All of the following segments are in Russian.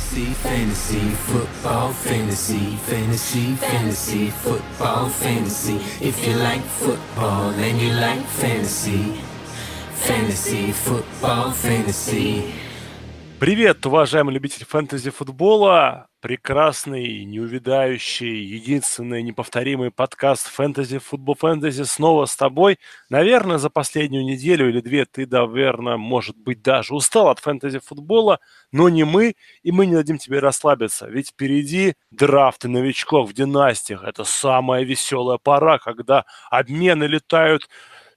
Fantasy, fantasy, football, fantasy, fantasy, fantasy, football, fantasy. If you like football and you like fantasy, fantasy, football, fantasy. Привет, уважаемые любители фэнтези-футбола! Прекрасный, неувядающий, единственный, неповторимый подкаст «Фэнтези-футбол фэнтези» снова с тобой. Наверное, за последнюю неделю или две ты, наверное, может быть, даже устал от фэнтези-футбола, но не мы, и мы не дадим тебе расслабиться. Ведь впереди драфты новичков в династиях. Это самая веселая пора, когда обмены летают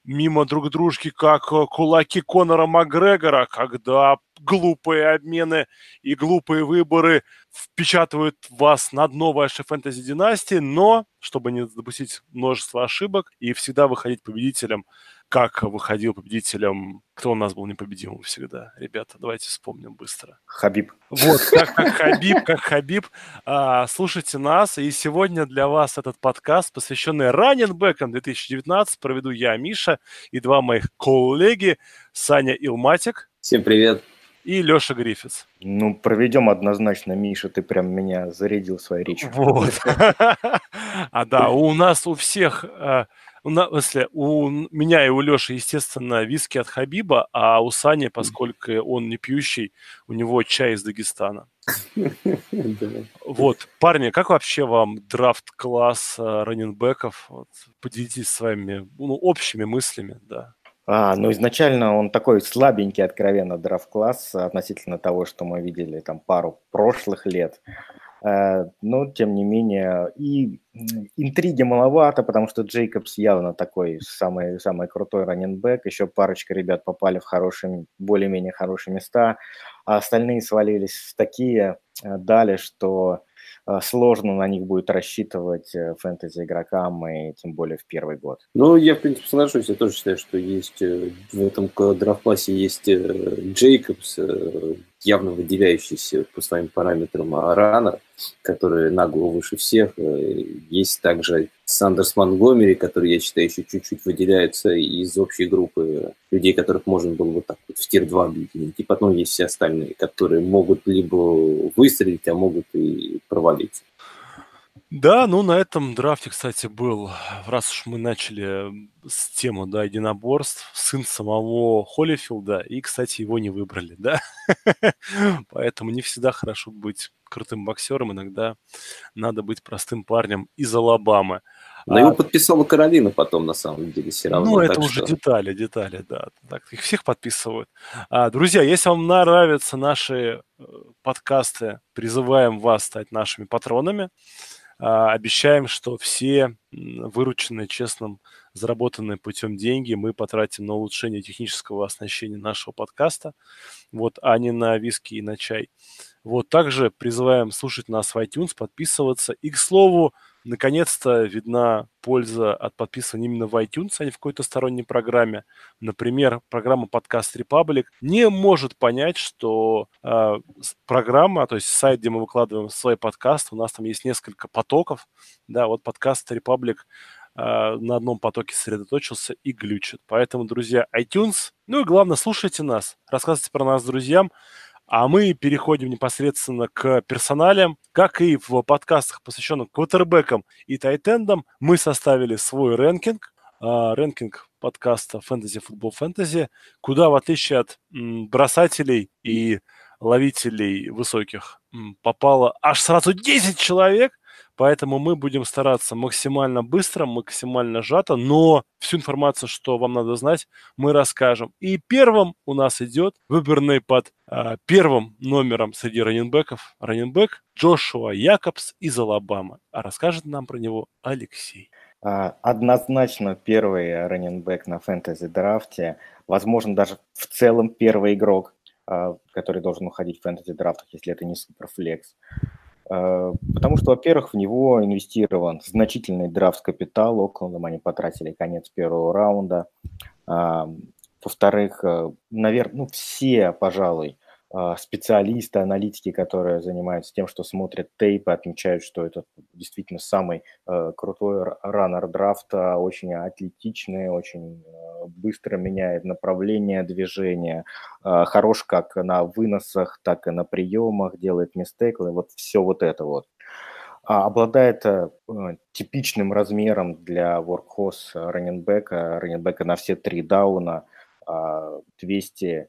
мимо друг дружки, как кулаки Конора Макгрегора, когда глупые обмены и глупые выборы впечатывают вас на дно вашей фэнтези-династии, но, чтобы не допустить множество ошибок и всегда выходить победителем, как выходил победителем... Кто у нас был непобедимым всегда? Ребята, давайте вспомним быстро. Хабиб. Вот, как Хабиб. Слушайте нас, и сегодня для вас этот подкаст, посвященный раннинбэкам 2019, проведу я, Миша, и два моих коллеги, Саня Илматик. Всем привет. И Леша Гриффитс. Ну, проведем однозначно, Миша, ты прям меня зарядил своей речью. Вот. А да, у нас у всех... У меня и у Леши, естественно, виски от Хабиба, а у Сани, поскольку он не пьющий, у него чай из Дагестана. Вот, парни, как вообще вам драфт-класс раннинбэков? Поделитесь своими общими мыслями, да. Изначально он такой слабенький, откровенно, драфт-класс относительно того, что мы видели там пару прошлых лет. Но, тем не менее, и интриги маловато, потому что Джейкобс явно такой самый крутой раннинбэк. Еще парочка ребят попали в хорошие, более-менее хорошие места, а остальные свалились в такие дали, что сложно на них будет рассчитывать фэнтези-игрокам, и тем более в первый год. Ну, я, в принципе, соглашусь. Я тоже считаю, что есть в этом драфт-классе есть Джейкобс, явно выделяющийся по своим параметрам Раннер, который на голову выше всех. Есть также Сандерс Монтгомери, который, я считаю, еще чуть-чуть выделяется из общей группы людей, которых можно было вот так вот в тир-2 объединить. И потом есть все остальные, которые могут либо выстрелить, а могут и провалиться. Да, на этом драфте, кстати, был, раз уж мы начали с темы, да, единоборств, сын самого Холлифилда, и, кстати, его не выбрали, да, поэтому не всегда хорошо быть крутым боксером, иногда надо быть простым парнем из Алабамы. Но его подписала Каролина потом, на самом деле, все равно. Ну, это уже что... детали, да. Так, их всех подписывают. Друзья, если вам нравятся наши подкасты, призываем вас стать нашими патронами. Обещаем, что все вырученные честным, заработанные путем деньги мы потратим на улучшение технического оснащения нашего подкаста, вот, а не на виски и на чай. Вот, также призываем слушать нас в iTunes, подписываться. И, к слову, наконец-то видна польза от подписывания именно в iTunes, а не в какой-то сторонней программе. Например, программа «Подкаст Republic» не может понять, что программа, то есть сайт, где мы выкладываем свои подкасты, у нас там есть несколько потоков. Да, вот «Подкаст Republic» на одном потоке сосредоточился и глючит. Поэтому, друзья, iTunes. Ну и главное, слушайте нас, рассказывайте про нас друзьям. А мы переходим непосредственно к персоналям. Как и в подкастах, посвященных квотербэкам и тайтендам, мы составили свой рэнкинг. Рэнкинг подкаста «Фэнтези Футбол Фэнтези», куда, в отличие от бросателей и ловителей высоких, попало аж сразу 10 человек. Поэтому мы будем стараться максимально быстро, максимально сжато, но всю информацию, что вам надо знать, мы расскажем. И первым у нас идет выбранный под первым номером среди раннинбэков раннинбэк Джошуа Якобс из Алабамы. А расскажет нам про него Алексей. Однозначно первый раннинбэк на фэнтези-драфте, возможно, даже в целом первый игрок, который должен уходить в фэнтези-драфтах, если это не суперфлекс. Потому что, во-первых, в него инвестирован значительный драфт-капитал. Оклендом они потратили конец первого раунда. Во-вторых, наверное, все, пожалуй, специалисты, аналитики, которые занимаются тем, что смотрят тейпы, отмечают, что это действительно самый крутой раннер драфта, очень атлетичный, очень быстро меняет направление движения, хорош как на выносах, так и на приемах, делает мистейклы, вот все вот это вот. Обладает типичным размером для воркхорс раннинбека на все три дауна, 210-220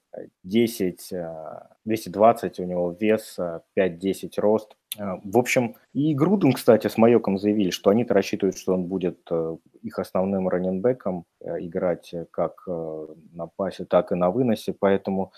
у него вес, 5-10 рост. В общем, и Gruden, кстати, с Майоком заявили, что они-то рассчитывают, что он будет их основным раннинбеком играть как на пасе, так и на выносе, поэтому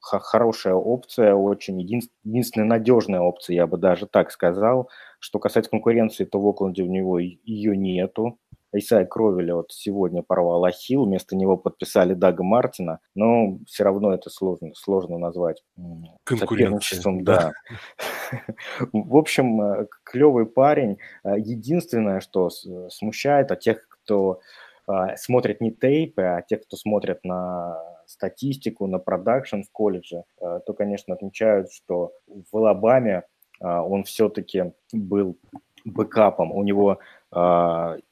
хорошая опция, очень единственная надежная опция, я бы даже так сказал. Что касается конкуренции, то в Окленде у него ее нету. Исайя Кровеля вот сегодня порвал ахилл, вместо него подписали Дага Мартина, но все равно это сложно назвать конкуренцией. Да. В общем, клевый парень. Единственное, что смущает, а тех, кто смотрит не тейпы, а тех, кто смотрит на статистику, на продакшн в колледже, то, конечно, отмечают, что в Алабаме он все-таки был бэкапом. У него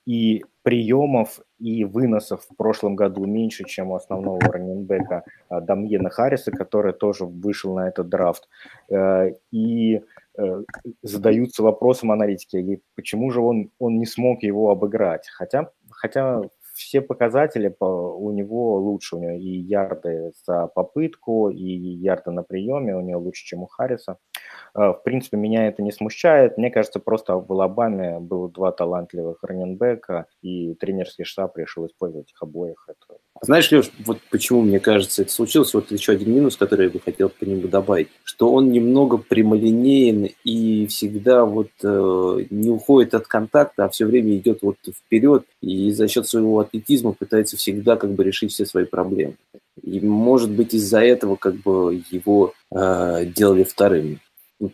и приемов, и выносов в прошлом году меньше, чем у основного раннинбека Дамьена Харриса, который тоже вышел на этот драфт. И задаются вопросом аналитики, почему же он не смог его обыграть. Хотя все показатели у него лучше. У него и ярды за попытку, и ярды на приеме у него лучше, чем у Харриса. В принципе, меня это не смущает. Мне кажется, просто в Алабаме было два талантливых раннинбека, и тренерский штаб решил использовать их обоих. Это... Знаешь, Леш, вот почему, мне кажется, это случилось? Вот еще один минус, который я бы хотел по нему добавить, что он немного прямолинеен и всегда вот не уходит от контакта, а все время идет вот вперед и за счет своего атлетизма пытается всегда как бы решить все свои проблемы. И, может быть, из-за этого как бы его делали вторым.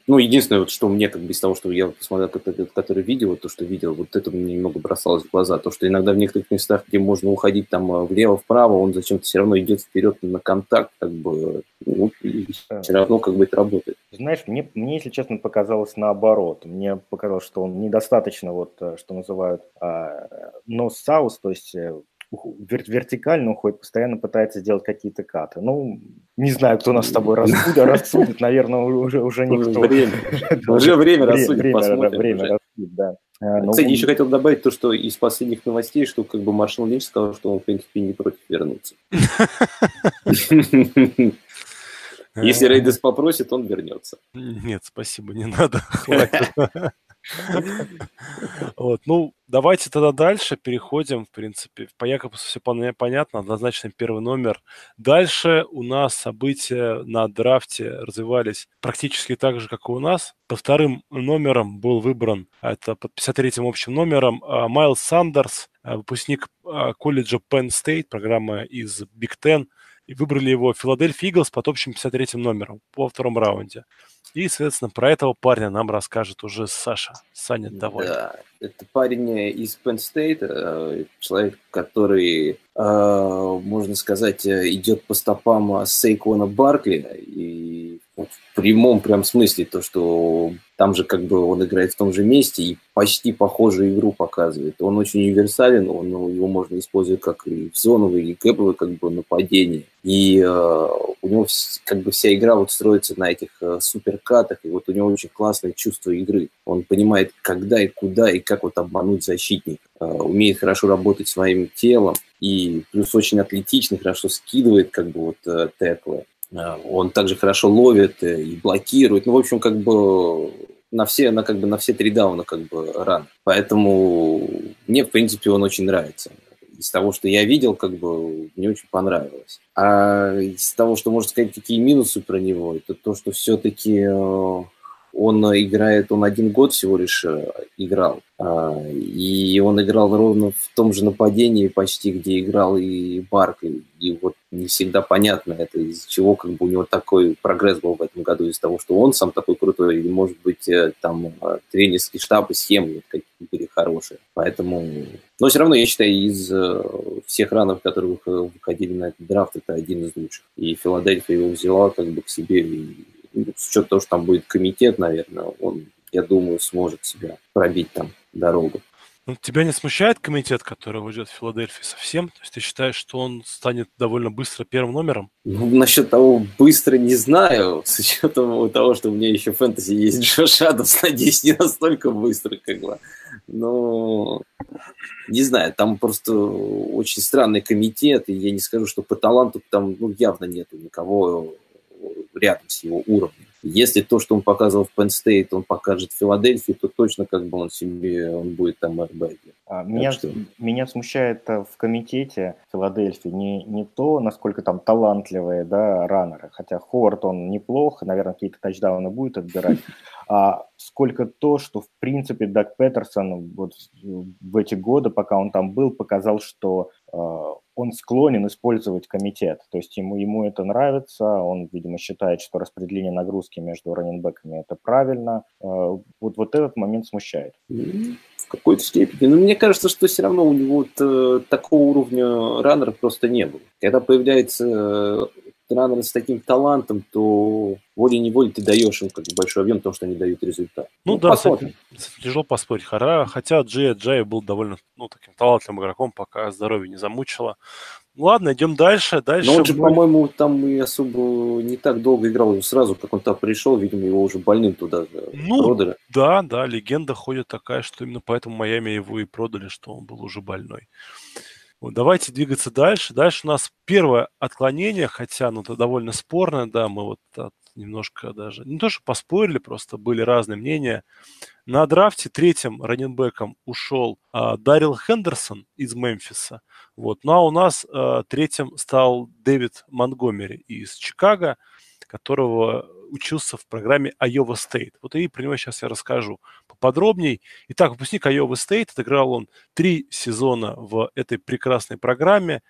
Ну, единственное, вот, что мне, как бы, из того, что я посмотрел, который видел, то, что видел, вот это мне немного бросалось в глаза. То, что иногда в некоторых местах, где можно уходить там влево-вправо, он зачем-то все равно идет вперед на контакт, как бы, ну, и все равно, как бы, это работает. Знаешь, мне, если честно, показалось наоборот. Мне показалось, что он недостаточно, вот, что называют, нос-саус, то есть... вертикально уходит, постоянно пытается сделать какие-то каты. Ну, не знаю, кто нас с тобой рассудит, наверное, уже никто. Уже время рассудит, посмотрим. Время рассудит, да. Кстати, еще хотел добавить то, что из последних новостей, что как бы Маршал Линч сказал, что он, в принципе, не против вернуться. Если Рейдерс попросит, он вернется. Нет, спасибо, не надо. Хватит. Вот, ну, давайте тогда дальше переходим, в принципе, по Якобсу все понятно, однозначно первый номер. Дальше у нас события на драфте развивались практически так же, как и у нас. По вторым номером был выбран, это под 53-м общим номером, Майлс Сандерс, выпускник колледжа Penn State, программа из Big Ten, и выбрали его Филадельфия Иглс под общим 53-м номером во втором раунде. И, соответственно, про этого парня нам расскажет уже Саша. Саня, давай. Да, это парень из Penn State, человек, который, можно сказать, идет по стопам Сейквона Барклина. И в прямом прям смысле то, что там же как бы он играет в том же месте и почти похожую игру показывает. Он очень универсален, его можно использовать как и в зоновой, и гэповой как бы нападении. И у него как бы вся игра вот строится на этих суперкатах, и вот у него очень классное чувство игры. Он понимает, когда и куда, и как вот обмануть защитника. Умеет хорошо работать своим телом, и плюс очень атлетичный, хорошо скидывает как бы вот теклы. Он также хорошо ловит и блокирует. Ну, в общем, как бы на все три дауна как бы ран. Поэтому мне, в принципе, он очень нравится. Из того, что я видел, как бы мне очень понравилось. А из того, что можно сказать, какие минусы про него, это то, что все-таки он один год всего лишь играл. И он играл ровно в том же нападении почти, где играл и Баркли. И вот не всегда понятно это, из-за чего как бы у него такой прогресс был в этом году, из-за того, что он сам такой крутой, или, может быть, там тренерский штаб и схемы вот какие-то были хорошие. Поэтому... Но все равно, я считаю, из всех ранов, которые выходили на этот драфт, это один из лучших. И Филадельфия его взяла как бы к себе, и с учетом того, что там будет комитет, наверное, он, я думаю, сможет себя пробить там дорогу. Ну, тебя не смущает комитет, который уйдет в Филадельфию совсем? То есть ты считаешь, что он станет довольно быстро первым номером? Ну, насчет того быстро не знаю, с учетом того, что у меня еще фэнтези есть Джош Адамс, надеюсь, не настолько быстро, как бы. Но не знаю, там просто очень странный комитет, и я не скажу, что по таланту там явно нету никого рядом с его уровнем. Если то, что он показывал в Penn State, он покажет в Филадельфии, то точно как бы он будет там RB. Меня смущает в комитете Филадельфии не то, насколько там талантливые раннеры, хотя Ховард он неплох, наверное, какие-то тачдауны будет отбирать, а сколько то, что в принципе Даг Петерсон вот в эти годы, пока он там был, показал, что он склонен использовать комитет, то есть ему это нравится, он, видимо, считает, что распределение нагрузки между раннинбэками это правильно, вот этот момент смущает. В какой-то степени, но мне кажется, что все равно у него такого уровня раннеров просто не было. Когда появляется раннеры с таким талантом, то волей-неволей ты даешь им как бы большой объем, потому что они дают результат. Ну да, с этим тяжело поспорить. Хотя Джей был довольно таким талантливым игроком, пока здоровье не замучило. Ладно, идем дальше. Но он же, по-моему, там и особо не так долго играл. Сразу, как он там пришел, видимо, его уже больным туда продали. Да, легенда ходит такая, что именно поэтому Майами его и продали, что он был уже больной. Давайте двигаться дальше. Дальше у нас первое отклонение, хотя это довольно спорное, мы немножко даже, не то что поспорили, просто были разные мнения. На драфте третьим раннинбэком ушел Даррелл Хендерсон из Мемфиса. Ну а у нас третьим стал Дэвид Монтгомери из Чикаго, которого учился в программе Iowa State. И про него сейчас я расскажу поподробней. Итак, выпускник Iowa State, отыграл он 3 сезона в этой прекрасной программе,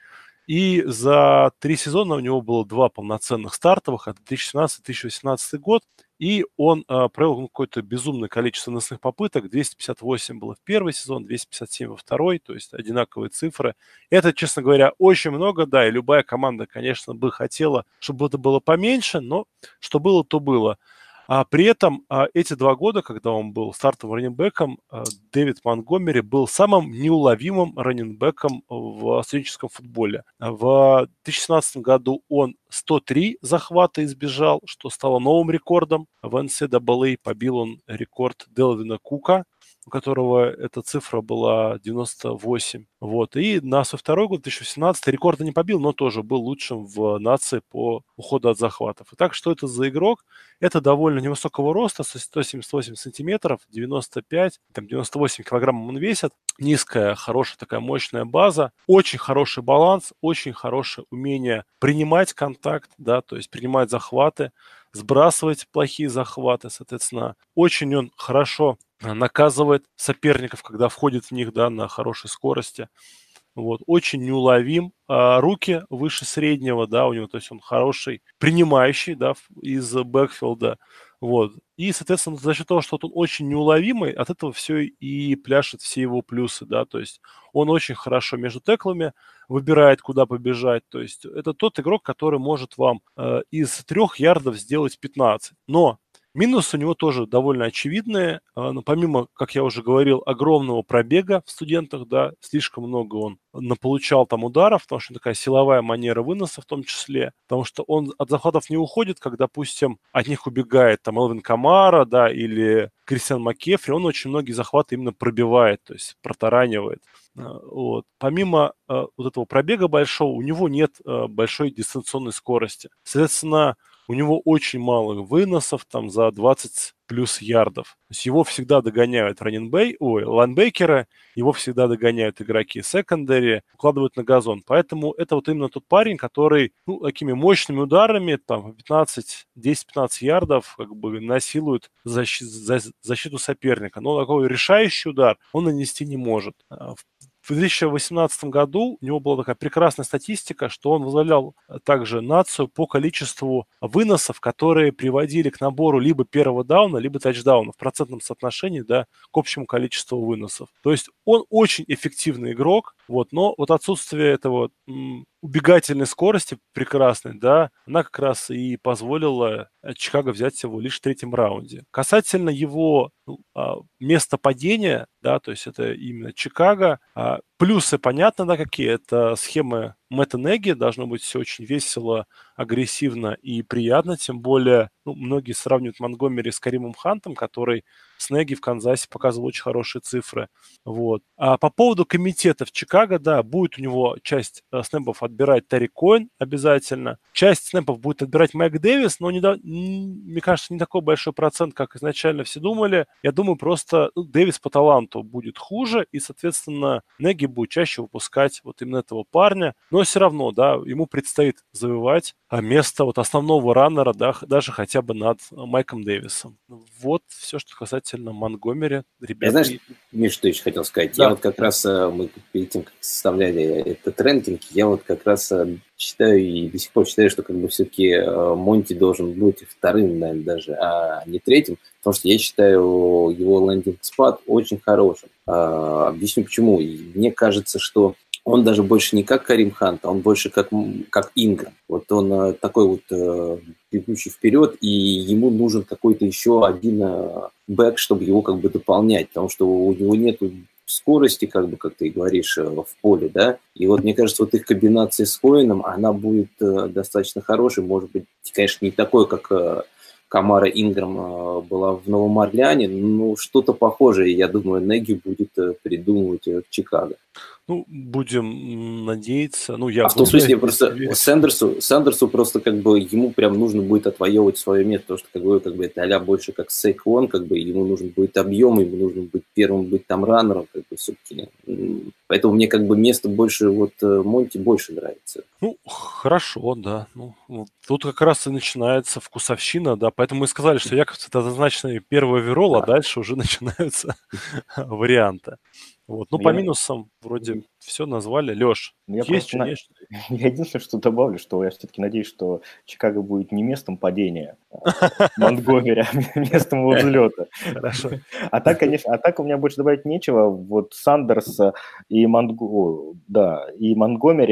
и за 3 сезона у него было 2 полноценных стартовых, это 2017-2018 год, и он провел какое-то безумное количество носных попыток, 258 было в первый сезон, 257 во второй, то есть одинаковые цифры. Это, честно говоря, очень много, и любая команда, конечно, бы хотела, чтобы это было поменьше, но что было, то было. А при этом эти 2 года, когда он был стартовым раннинбэком, Дэвид Монтгомери был самым неуловимым раннинбэком в студенческом футболе. В 2016 году он 103 захвата избежал, что стало новым рекордом в NCAA. Побил он рекорд Дэлвина Кука, у которого эта цифра была 98. И на свой второй год, 2018, рекорда не побил, но тоже был лучшим в нации по уходу от захватов. Итак, что это за игрок? Это довольно невысокого роста, 178 сантиметров, 95, 98 килограммов он весит. Низкая, хорошая такая мощная база, очень хороший баланс, очень хорошее умение принимать контакт, то есть принимать захваты, сбрасывать плохие захваты, соответственно. Очень он хорошо наказывает соперников, когда входит в них, на хорошей скорости. Очень неуловим. Руки выше среднего, у него, то есть он хороший принимающий, из бэкфилда. И, соответственно, за счет того, что он очень неуловимый, от этого все и пляшет все его плюсы, то есть он очень хорошо между теклами выбирает, куда побежать, то есть это тот игрок, который может вам из 3 ярдов сделать 15, но минус у него тоже довольно очевидные, помимо, как я уже говорил, огромного пробега в студентах, слишком много он получал там ударов, потому что такая силовая манера выноса в том числе, потому что он от захватов не уходит, как, допустим, от них убегает там Элвин Камара, или Кристиан Маккэффри, он очень многие захваты именно пробивает, то есть протаранивает. Помимо этого пробега большого, у него нет большой дистанционной скорости, соответственно, у него очень мало выносов, за 20 плюс ярдов. То есть его всегда догоняют лайнбекеры, его всегда догоняют игроки секондари, укладывают на газон. Поэтому это именно тот парень, который такими мощными ударами, 10-15 ярдов, насилует защиту соперника. Но такой решающий удар он нанести не может. В 2018 году у него была такая прекрасная статистика, что он возглавлял также нацию по количеству выносов, которые приводили к набору либо первого дауна, либо тачдауна в процентном соотношении к общему количеству выносов. То есть он очень эффективный игрок, но отсутствие этого убегательной скорости прекрасной, она как раз и позволила Чикаго взять его лишь в 3-м раунде. Касательно его место падения, да, то есть это именно Чикаго. Плюсы, понятно, да, какие это схемы Мэтта Нэйги, должно быть все очень весело, агрессивно и приятно, тем более, ну, многие сравнивают Монтгомери с Каримом Хантом, который с Нэйги в Канзасе показывал очень хорошие цифры, вот. А по поводу комитета в Чикаго, да, будет у него часть снэпов отбирать Тарик Коэн обязательно, часть снэпов будет отбирать Майк Дэвис, но, мне кажется, не такой большой процент, как изначально все думали. Я думаю, просто Дэвис по таланту будет хуже, и, соответственно, Нэйги будет чаще выпускать вот именно этого парня, но все равно, да, ему предстоит завоевать место вот основного раннера, да, даже хотя бы над Майком Дэвисом. Вот все, что касательно Монтгомери, ребята. Я, знаешь, Миш, что еще хотел сказать? Да. Я вот как раз, мы перед тем, как составляли этот рэнкинг, я вот как раз считаю и до сих пор считаю, что как бы все-таки Монти должен быть вторым, наверное, даже, а не третьим, потому что я считаю его лендинг-спад очень хорошим. Объясню почему. И мне кажется, что он даже больше не как Карим Хант, а он больше как Инграм. Вот он такой вот бегущий вперед, и ему нужен какой-то еще один бэк, чтобы его как бы дополнять, потому что у него нету скорости, как бы, как ты и говоришь, в поле, да, и вот, мне кажется, вот их комбинация с Коэном, она будет достаточно хорошей, может быть, конечно, не такой, как Камара Инграм была в Новом Орлеане, но что-то похожее, я думаю, Нэйги будет придумывать в Чикаго. Ну, будем надеяться. Ну, я в том смысле, просто Сандерсу просто как бы ему прям нужно будет отвоевывать свое место, потому что как бы это а-ля больше как Сейквон, как бы ему нужен будет объем, ему нужно быть первым, быть там раннером, как бы все-таки. Поэтому мне как бы место больше, вот Монти больше нравится. Ну, хорошо, да. Ну, вот тут как раз и начинается вкусовщина, да, поэтому мы сказали, что Якобс это однозначно первый оверолл, а дальше уже начинаются варианты. Вот. Ну, по минусам вроде все назвали. Леш, я единственное, что добавлю, что я все-таки надеюсь, что Чикаго будет не местом падения Монтгомери, а местом его взлета. Хорошо. А так, конечно, у меня больше добавить нечего. Вот Сандерс и Монтгомери,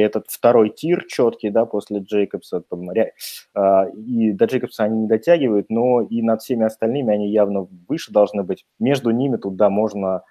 этот второй тир четкий, да, после Джейкобса. И до Джейкобса они не дотягивают, но и над всеми остальными они явно выше должны быть. Между ними туда можно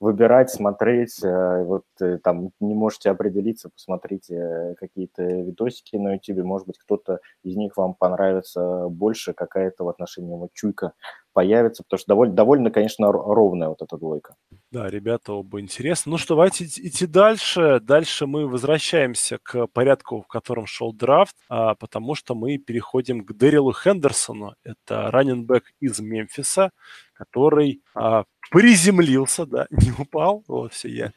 выбирать, смотреть, вот там не можете определиться, посмотрите какие-то видосики на YouTube, может быть, кто-то из них вам понравится больше, какая-то в отношении его чуйка появится, потому что довольно, конечно, ровная вот эта двойка. Да, ребята, оба интересно. Ну что, давайте идти дальше. Дальше мы возвращаемся к порядку, в котором шел драфт, потому что мы переходим к Дарреллу Хендерсону. Это раннинбэк из Мемфиса, который приземлился, да, не упал, вот все я,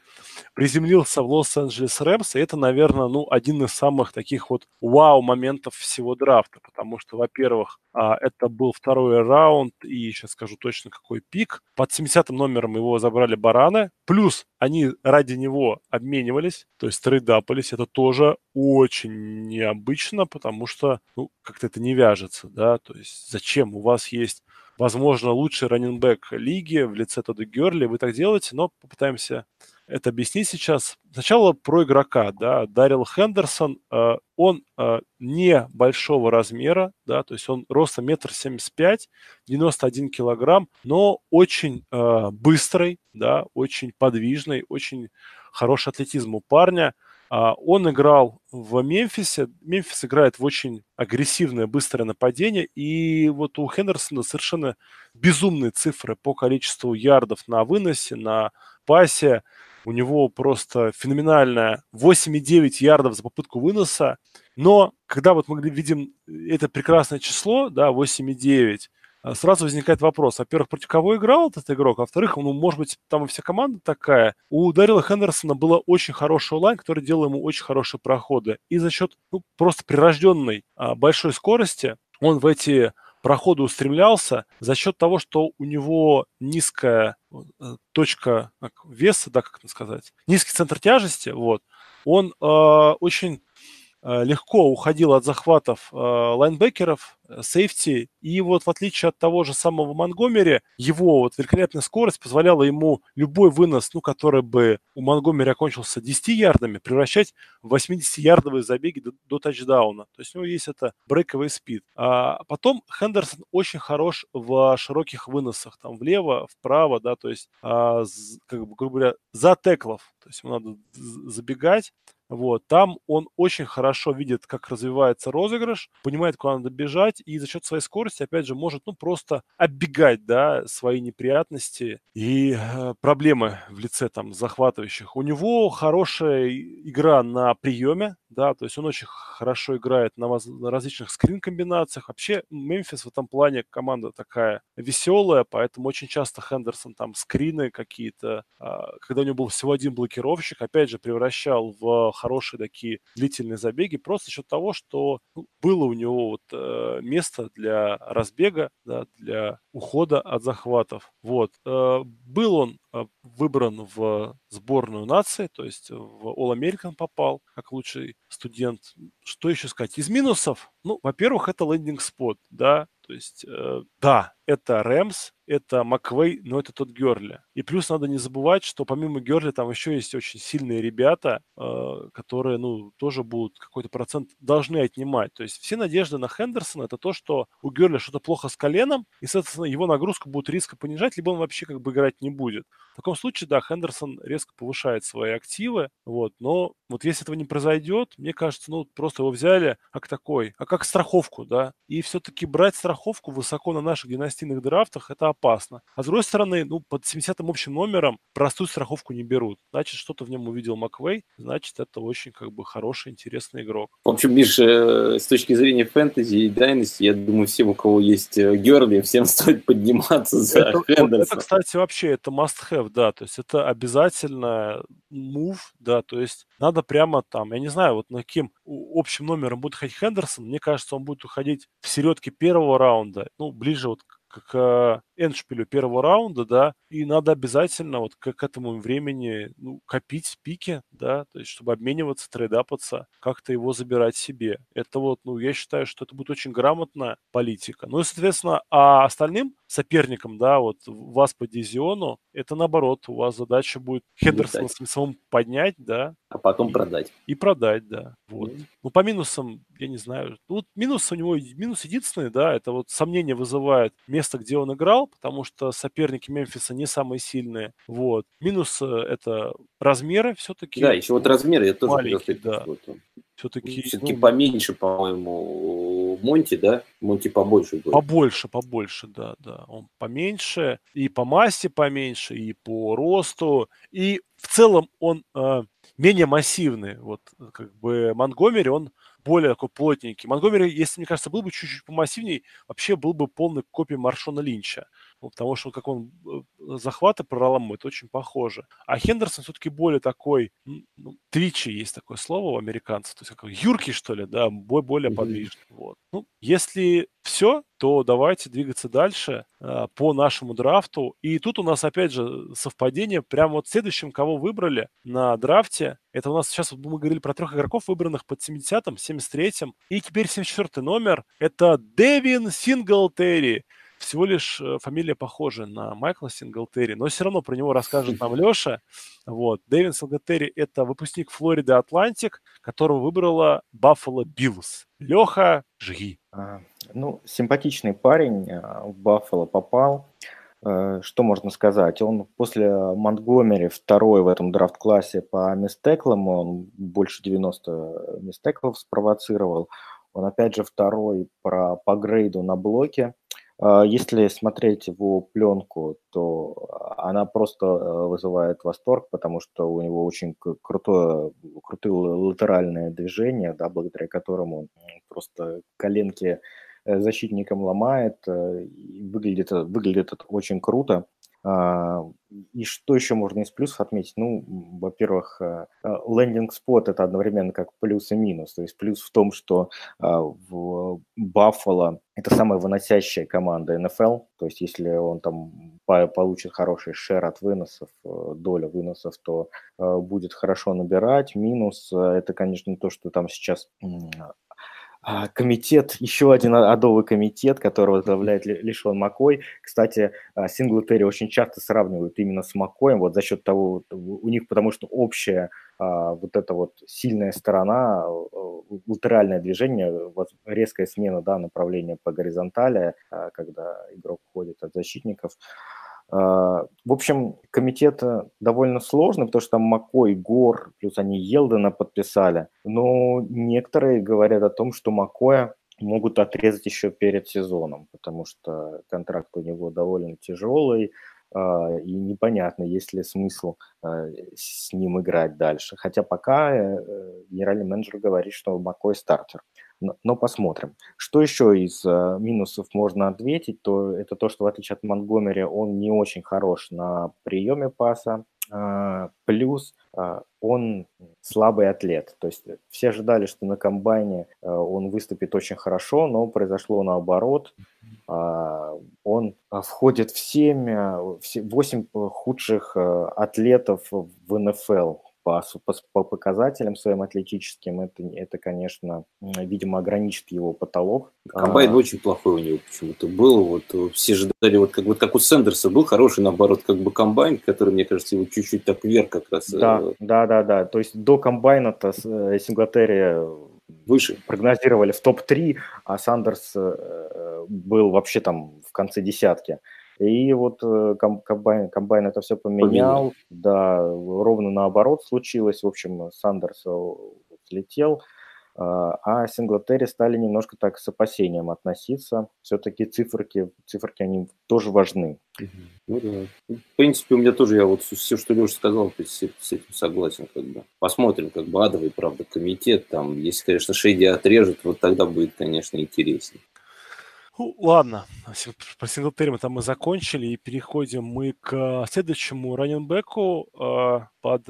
приземлился в Лос-Анджелес Рэмс, и это, наверное, ну, один из самых таких вот вау-моментов всего драфта, потому что, во-первых, это был второй раунд, и сейчас скажу точно, какой пик. Под 70-м номером его забрали Бараны, плюс они ради него обменивались, то есть трейдапались. Это тоже очень необычно, потому что, ну, как-то это не вяжется, да, то есть зачем? У вас есть, возможно, лучший раннинбэк лиги в лице Тодда Гёрли, вы так делаете, но попытаемся это объяснить сейчас. Сначала про игрока, да, Даррелл Хендерсон, он небольшого размера, да, то есть он ростом 1,75 м, 91 килограмм, но очень быстрый, да, очень подвижный, очень хороший атлетизм у парня. Он играл в Мемфисе. Мемфис играет в очень агрессивное, быстрое нападение. И вот у Хендерсона совершенно безумные цифры по количеству ярдов на выносе, на пасе. У него просто феноменальное 8,9 ярдов за попытку выноса. Но когда вот мы видим это прекрасное число, да, 8,9, сразу возникает вопрос. Во-первых, против кого играл этот игрок? Во-вторых, ну, может быть, там и вся команда такая. У Даррелла Хендерсона была очень хорошая лайн, которая делала ему очень хорошие проходы. И за счет, ну, просто прирожденной большой скорости он в эти проходу устремлялся, за счет того, что у него низкая точка веса, да, как это сказать, низкий центр тяжести, вот, он очень легко уходил от захватов лайнбекеров, сейфти. И вот в отличие от того же самого Монтгомери, его вот великолепная скорость позволяла ему любой вынос, ну, который бы у Монтгомери окончился 10 ярдами, превращать в 80-ярдовые забеги до тачдауна. То есть у него есть это брейковый спид. А потом Хендерсон очень хорош в широких выносах, там влево, вправо, да, то есть, как бы, грубо говоря, за теклов. То есть ему надо забегать. Вот, там он очень хорошо видит, как развивается розыгрыш, понимает, куда надо бежать, и за счет своей скорости, опять же, может, ну, просто оббегать, да, свои неприятности и проблемы в лице, там, захватывающих. У него хорошая игра на приеме, да, то есть он очень хорошо играет на различных скрин-комбинациях. Вообще, Мемфис в этом плане команда такая веселая, поэтому очень часто Хендерсон там скрины какие-то, когда у него был всего один блокировщик, опять же, превращал в хорошие такие длительные забеги, просто за счет того, что было у него вот, место для разбега, да, для ухода от захватов. Вот. Был он выбран в сборную нации, то есть в All-American попал как лучший студент. Что еще сказать? Из минусов, ну, во-первых, это лендинг-спот, да, то есть, да, это Рэмс, это Маквей, но это Тодд Гёрли. И плюс надо не забывать, что помимо Гёрли там еще есть очень сильные ребята, которые, ну, тоже будут какой-то процент должны отнимать. То есть все надежды на Хендерсона – это то, что у Гёрли что-то плохо с коленом, и, соответственно, его нагрузку будут резко понижать, либо он вообще как бы играть не будет. В таком случае, да, Хендерсон резко повышает свои активы, вот, но вот если этого не произойдет, мне кажется, ну, просто его взяли как такой, а как страховку, да, и все-таки брать страховку высоко на наших династийных драфтах – это опасно. А с другой стороны, ну, под 70-м общим номером простую страховку не берут. Значит, что-то в нем увидел Маквей, значит, это очень, как бы, хороший, интересный игрок. В общем, Миша, с точки зрения фэнтези и дайности, я думаю, всем, у кого есть Гёрли, всем стоит подниматься за Хендерсона. Вот это, кстати, вообще, это must-have, да, то есть это обязательно мув, да, то есть надо прямо там, я не знаю, вот на каким общим номером будет ходить Хендерсон, мне кажется, он будет уходить в середке первого раунда, ну, ближе вот к эндшпилю первого раунда, да, и надо обязательно вот к этому времени, ну, копить пики, да, то есть чтобы обмениваться, трейдапаться, как-то его забирать себе. Это вот, ну, я считаю, что это будет очень грамотная политика. Ну и, соответственно, а остальным соперникам, да, вот вас по дивизиону, это наоборот, у вас задача будет Хендерсона с Митсовым поднять, да. А потом продать. И продать, да. Вот. Mm-hmm. Ну, по минусам, я не знаю. Ну, вот минус у него, минус единственный, да, это вот сомнение вызывает место, где он играл, потому что соперники Мемфиса не самые сильные. Вот. Минус это размеры все-таки. Да, еще вот размеры, я тоже маленький, да. Все-таки, ну, поменьше, по-моему, Монти, да? Монти побольше будет. Побольше, да. Он поменьше, и по массе поменьше, и по росту, и в целом он менее массивный. Вот, как бы, Монтгомери, он более такой плотненький. Монтгомери, если, мне кажется, был бы чуть-чуть помассивней, вообще был бы полной копией Маршона Линча. Ну, потому что как он захваты проламывает, очень похоже. А Хендерсон все-таки более такой, ну, твичи, есть такое слово у американцев, то есть как юркий, что ли, да, более подвижный. Вот. Ну, если все, то давайте двигаться дальше по нашему драфту. И тут у нас, опять же, совпадение. Прямо вот следующим, кого выбрали на драфте, это у нас сейчас, мы говорили про трех игроков, выбранных под 70-м, 73-м. И теперь 74-й номер. Это Дэвин Синглтерри. Всего лишь фамилия похожа на Майкла Синглтерри, но все равно про него расскажет нам Леша. Вот. Дэвин Синглтерри – это выпускник Флориды Атлантик, которого выбрала Баффало Биллс. Леха, жги. Ну, симпатичный парень в Баффало попал. Что можно сказать? Он после Монтгомери второй в этом драфт-классе по мистеклам. Он больше 90 мистеклов спровоцировал. Он, опять же, второй по грейду на блоке. Если смотреть его пленку, то она просто вызывает восторг, потому что у него очень крутые латеральные движения, да, благодаря которому он просто коленки защитникам ломает. Выглядит это очень круто. И что еще можно из плюсов отметить? Ну, во-первых, лендинг-спот – это одновременно как плюс и минус. То есть плюс в том, что в Баффало это самая выносящая команда НФЛ. То есть если он там получит хороший шер от выносов, доля выносов, то будет хорошо набирать. Минус – это, конечно, то, что там сейчас Комитет, еще один адовый комитет, которого возглавляет Лишон Маккой. Кстати, Синглтерри очень часто сравнивают именно с Маккоем, вот за счет того, у них, потому что общая вот эта вот сильная сторона, латеральное движение, вот резкая смена, да, направления по горизонтали, когда игрок уходит от защитников. В общем, комитет довольно сложный, потому что там Маккой, Гор, плюс они Елдена подписали. Но некоторые говорят о том, что Маккоя могут отрезать еще перед сезоном, потому что контракт у него довольно тяжелый, и непонятно, есть ли смысл с ним играть дальше. Хотя пока генеральный менеджер говорит, что Маккой стартер. Но посмотрим. Что еще из минусов можно ответить, то это то, что в отличие от Монтгомери он не очень хорош на приеме паса, плюс он слабый атлет. То есть все ожидали, что на комбайне он выступит очень хорошо, но произошло наоборот. Он входит в 8 худших атлетов в НФЛ. По показателям своим атлетическим, это, конечно, видимо, ограничит его потолок. Комбайн очень плохой у него почему-то был. Вот, все ждали, вот как у Сандерса был хороший, наоборот, как бы комбайн, который, мне кажется, его чуть-чуть так вверх как раз. Да. То есть до комбайна-то Синглтерри выше прогнозировали в топ-3, а Сандерс был вообще там в конце десятки. И вот комбайн это все поменял, да, ровно наоборот случилось. В общем, Сандерс слетел, а Синглтерри стали немножко так с опасением относиться. Все-таки циферки они тоже важны. Ну, да. В принципе, у меня тоже, я вот все, что Леша сказал, с этим согласен. Как бы. Посмотрим, как бы адовый, правда, комитет. Там, если, конечно, Шейди отрежет, вот тогда будет, конечно, интереснее. Ладно, про Синглтерри мы закончили, и переходим мы к следующему раннинбеку под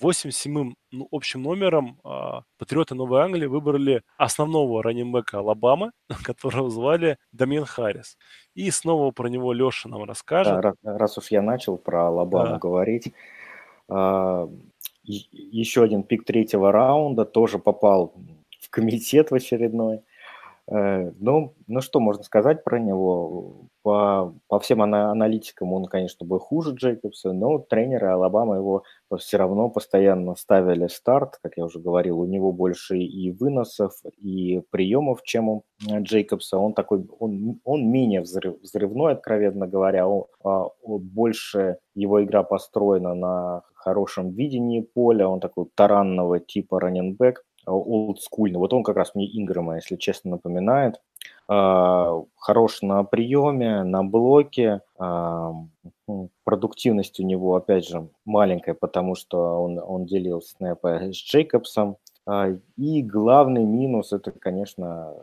87-м общим номером. Патриоты Новой Англии выбрали основного раннинбека Алабамы, которого звали Дамьен Харрис. И снова про него Леша нам расскажет. Да, раз уж я начал про Алабаму говорить... Еще один пик третьего раунда тоже попал в комитет в очередной. Ну что можно сказать про него? По всем аналитикам он, конечно, был хуже Джейкобса, но тренеры Алабамы его все равно постоянно ставили в старт. Как я уже говорил, у него больше и выносов, и приемов, чем у Джейкобса. Он такой, он менее взрывной, откровенно говоря. Больше его игра построена на хорошем видении поля. Он такой таранного типа раннинбэк. Олдскульный. Вот он как раз мне Инграма, если честно, напоминает. Хорош на приеме, на блоке. Продуктивность у него, опять же, маленькая, потому что он делил снэпы с Джейкобсом. И главный минус – это, конечно,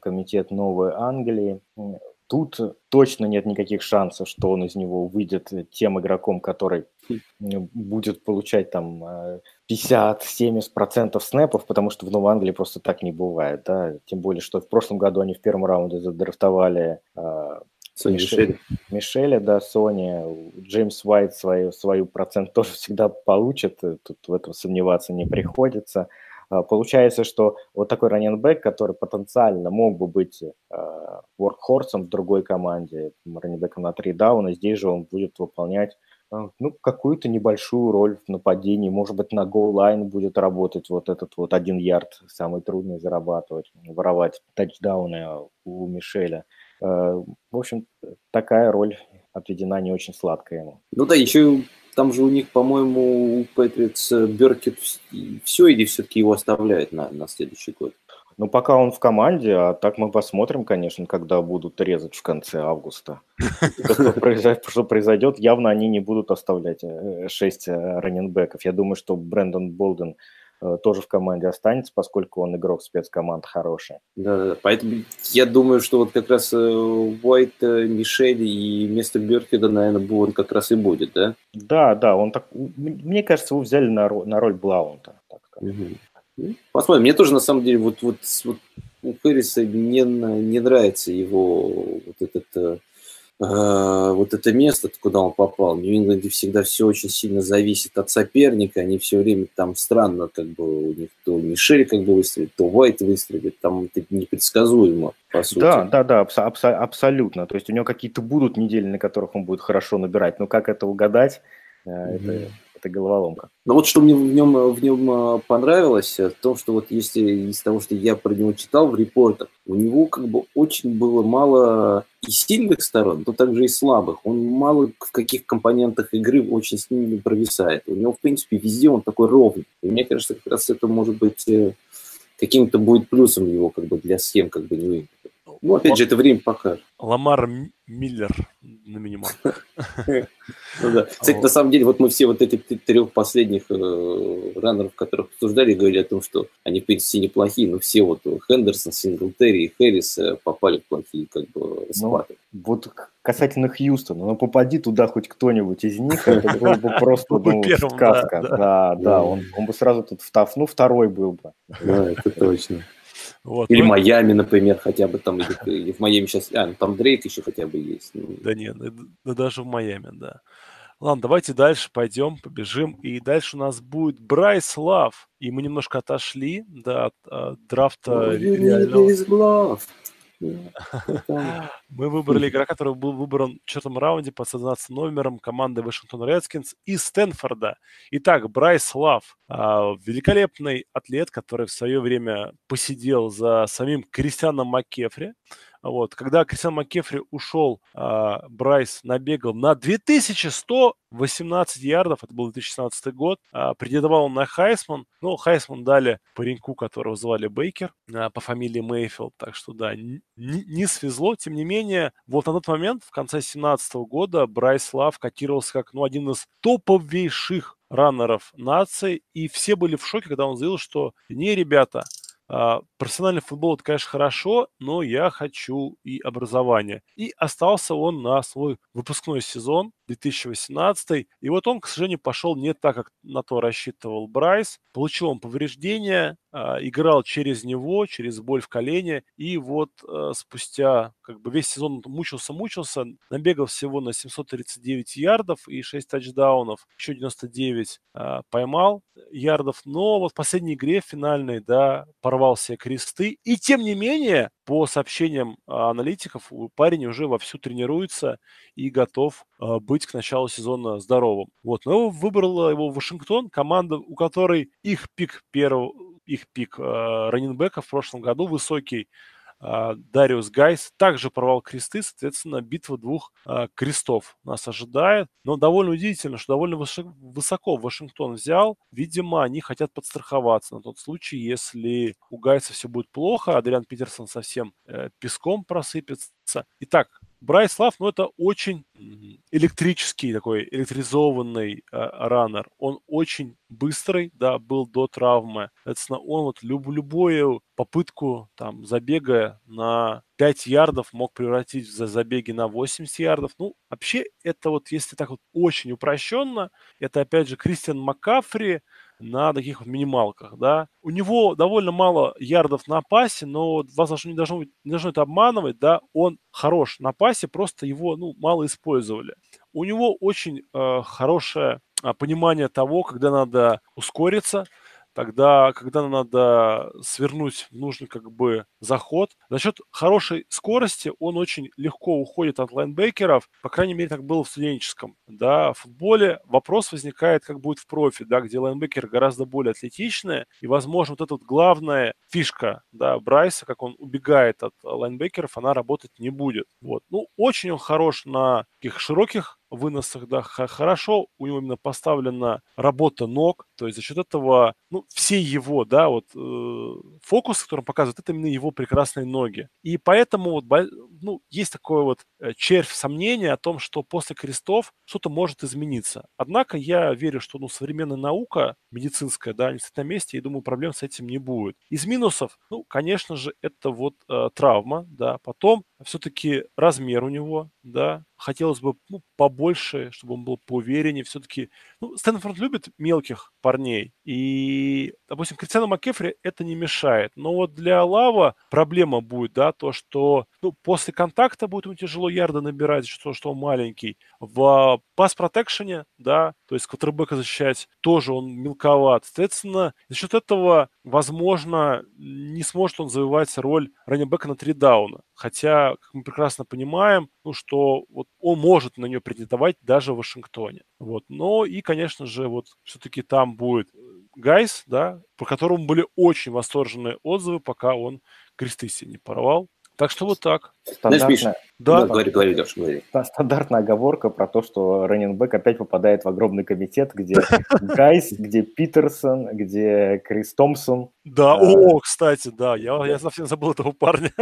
комитет Новой Англии. Тут точно нет никаких шансов, что он из него выйдет тем игроком, который будет получать там 50-70% снэпов, потому что в Новой Англии просто так не бывает. Да? Тем более, что в прошлом году они в первом раунде задрафтовали Мишеля, да, Сони. Джеймс Уайт свою процент тоже всегда получит, тут в этом сомневаться не приходится. Получается, что вот такой раннинбэк, который потенциально мог бы быть воркхорсом в другой команде, раннинбэком на 3 дауна, здесь же он будет выполнять какую-то небольшую роль в нападении. Может быть, на гоу-лайн будет работать вот этот вот 1 ярд, самый трудный зарабатывать, воровать тачдауны у Мишеля. В общем, такая роль отведена не очень сладкая ему. Ну да, еще... Там же у них, по-моему, у Патриотс Беркет все или все-таки его оставляют на следующий год? Ну, пока он в команде, а так мы посмотрим, конечно, когда будут резать в конце августа. Что произойдет, явно они не будут оставлять 6 раннинбеков. Я думаю, что Брэндон Болден тоже в команде останется, поскольку он игрок спецкоманд хороший. Да, поэтому я думаю, что вот как раз Уайт, Мишель и вместо Бёркеда, наверное, он как раз и будет, да? Да, он так. Мне кажется, его взяли на роль Блаунта. Угу. Посмотрим. Мне тоже, на самом деле, вот у Харриса не нравится его вот этот вот это место, куда он попал, в Нью-Ингланде всегда все очень сильно зависит от соперника, они все время там странно, как бы у них то Мишель как бы выстрелит, то Уайт выстрелит, там это непредсказуемо, по сути. Да, абсолютно, то есть у него какие-то будут недели, на которых он будет хорошо набирать, но как это угадать, это головоломка. Но вот что мне в нем понравилось, то, что вот если из того, что я про него читал в репортах, у него как бы очень было мало и сильных сторон, но также и слабых. Он мало в каких компонентах игры очень с ними провисает. У него, в принципе, везде он такой ровный. И мне кажется, как раз это может быть каким-то будет плюсом его как бы для схем, как бы не. Ну, опять же, это время покажет. Ламар Миллер на минимум. Кстати, на самом деле, вот мы все вот этих трех последних раннеров, которых обсуждали, говорили о том, что они, в принципе, неплохие, но все вот Хендерсон, Синглтерри и Харрис попали в плохие как бы схваты. Вот касательно Хьюстона, но попади туда хоть кто-нибудь из них, это было бы просто сказка. Да, он бы сразу тут второй был бы. Да, это точно. Вот. Или Майами, например, хотя бы там, или в Майами сейчас, там Дрейк еще хотя бы есть. Да нет, даже в Майами, да. Ладно, давайте дальше пойдем, побежим, и дальше у нас будет Брайс Лав, и мы немножко отошли, да, от драфта реального. Мы выбрали игрока, который был выбран в четвертом раунде под 17 номером команды Вашингтон Редскинс из Стэнфорда. Итак, Брайс Лав, великолепный атлет, который в свое время посидел за самим Кристианом Маккэффри. Вот. Когда Кристиан Маккэффри ушел, Брайс набегал на 2118 ярдов, это был 2016 год, претендовал он на Хайсман, но Хайсман дали пареньку, которого звали Бейкер, по фамилии Мейфилд, так что да, не свезло, тем не менее, вот на тот момент, в конце 2017 года, Брайс Лав котировался как один из топовейших раннеров нации, и все были в шоке, когда он заявил, что не, ребята, профессиональный футбол, это, конечно, хорошо, но я хочу и образование. И остался он на свой выпускной сезон 2018. И вот он, к сожалению, пошел не так, как на то рассчитывал Брайс. Получил он повреждения, играл через него, через боль в колене. И вот спустя как бы весь сезон мучился, набегал всего на 739 ярдов и 6 тачдаунов. Еще 99 поймал ярдов. Но вот в последней игре, финальной, да, порвал все кресты. И тем не менее, по сообщениям аналитиков, парень уже вовсю тренируется и готов быть к началу сезона здоровым. Вот, но выбрал его Вашингтон, команда, у которой их пик раннинбека в прошлом году высокий. Дерриус Гайс также порвал кресты, соответственно, битва двух крестов нас ожидает. Но довольно удивительно, что довольно высоко Вашингтон взял. Видимо, они хотят подстраховаться на тот случай, если у Гайса все будет плохо, а Адриан Питерсон совсем песком просыпется. Итак, Брайс Лав, ну, это очень электрический такой, электризованный раннер. Он очень быстрый, да, был до травмы. Соответственно, он вот любую попытку там забега на 5 ярдов мог превратить в забеги на 80 ярдов. Ну, вообще, это вот, если так вот очень упрощенно, это, опять же, Кристиан Маккафри на таких вот минималках, да. У него довольно мало ярдов на пасе, но вас не должно это обманывать, да, он хорош на пасе, просто его, мало использовали. У него очень хорошее понимание того, когда надо ускориться, когда надо свернуть в нужный как бы заход. За счет хорошей скорости он очень легко уходит от лайнбекеров, по крайней мере, так было в студенческом, да, в футболе. Вопрос возникает, как будет в профи, да, где лайнбекеры гораздо более атлетичные, и, возможно, вот эта вот главная фишка, да, Брайса, как он убегает от лайнбекеров, она работать не будет. Вот. Ну, очень он хорош на таких широких выносах, да, хорошо, у него именно поставлена работа ног, то есть за счет этого, все его, да, вот фокус, который он показывает, это именно его прекрасные ноги. И поэтому вот, есть такой вот червь сомнения о том, что после крестов что-то может измениться. Однако я верю, что, современная наука медицинская, да, не стоит на месте, и думаю, проблем с этим не будет. Из минусов, конечно же, это вот травма, да, потом все-таки размер у него, да, хотелось бы побольше, чтобы он был поувереннее, все-таки, Стэнфорд любит мелких парней, и, допустим, Кристиану Маккэффри это не мешает, но вот для Лава проблема будет, да, то, что, после контакта будет ему тяжело ярды набирать, то, что он маленький, в пас-протекшене, да, то есть квотербека защищать тоже он мелковат, соответственно, за счет этого, возможно, не сможет он завоевать роль раннинбека на 3 дауна, хотя, как мы прекрасно понимаем, что вот он может на нее претендовать даже в Вашингтоне. Вот. Но и, конечно же, вот все-таки там будет Гайс, да, по которому были очень восторженные отзывы, пока он крестыси не порвал. Так что вот так. Знаешь, Миша, да, говори, Леш, говори. Стандартная оговорка про то, что раннинбэк опять попадает в огромный комитет, где Гайс, где Питерсон, где Крис Томпсон. Да, о, кстати, да, я совсем забыл этого парня.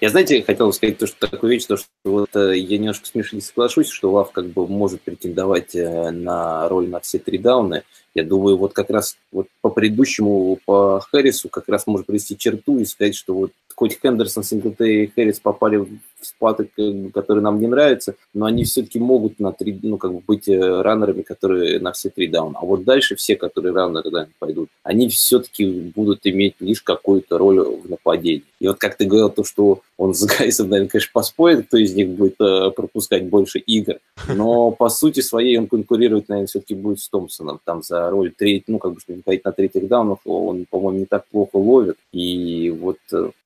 Я, знаете, хотел сказать то, что такую вещь, то, что вот я немножко с Мишей не соглашусь, что Лав как бы может претендовать на роль на все 3 дауны. Я думаю, вот как раз вот по предыдущему, по Харрису, как раз может привести черту и сказать, что вот хоть Хендерсон, Синглтерри и Харрис попали в спады, которые нам не нравятся, но они все-таки могут на 3, как бы быть раннерами, которые на все 3 дауна. А вот дальше все, которые раннеры, да, пойдут, они все-таки будут иметь лишь какую-то роль в нападении. И вот как ты говорил, то, что он с Гайсом, наверное, конечно, поспорит, кто из них будет пропускать больше игр, но по сути своей он конкурировать, наверное, все-таки будет с Томпсоном. Там за роль 3, как бы, чтобы не ходить на 3-х даунах, он, по-моему, не так плохо ловит. И вот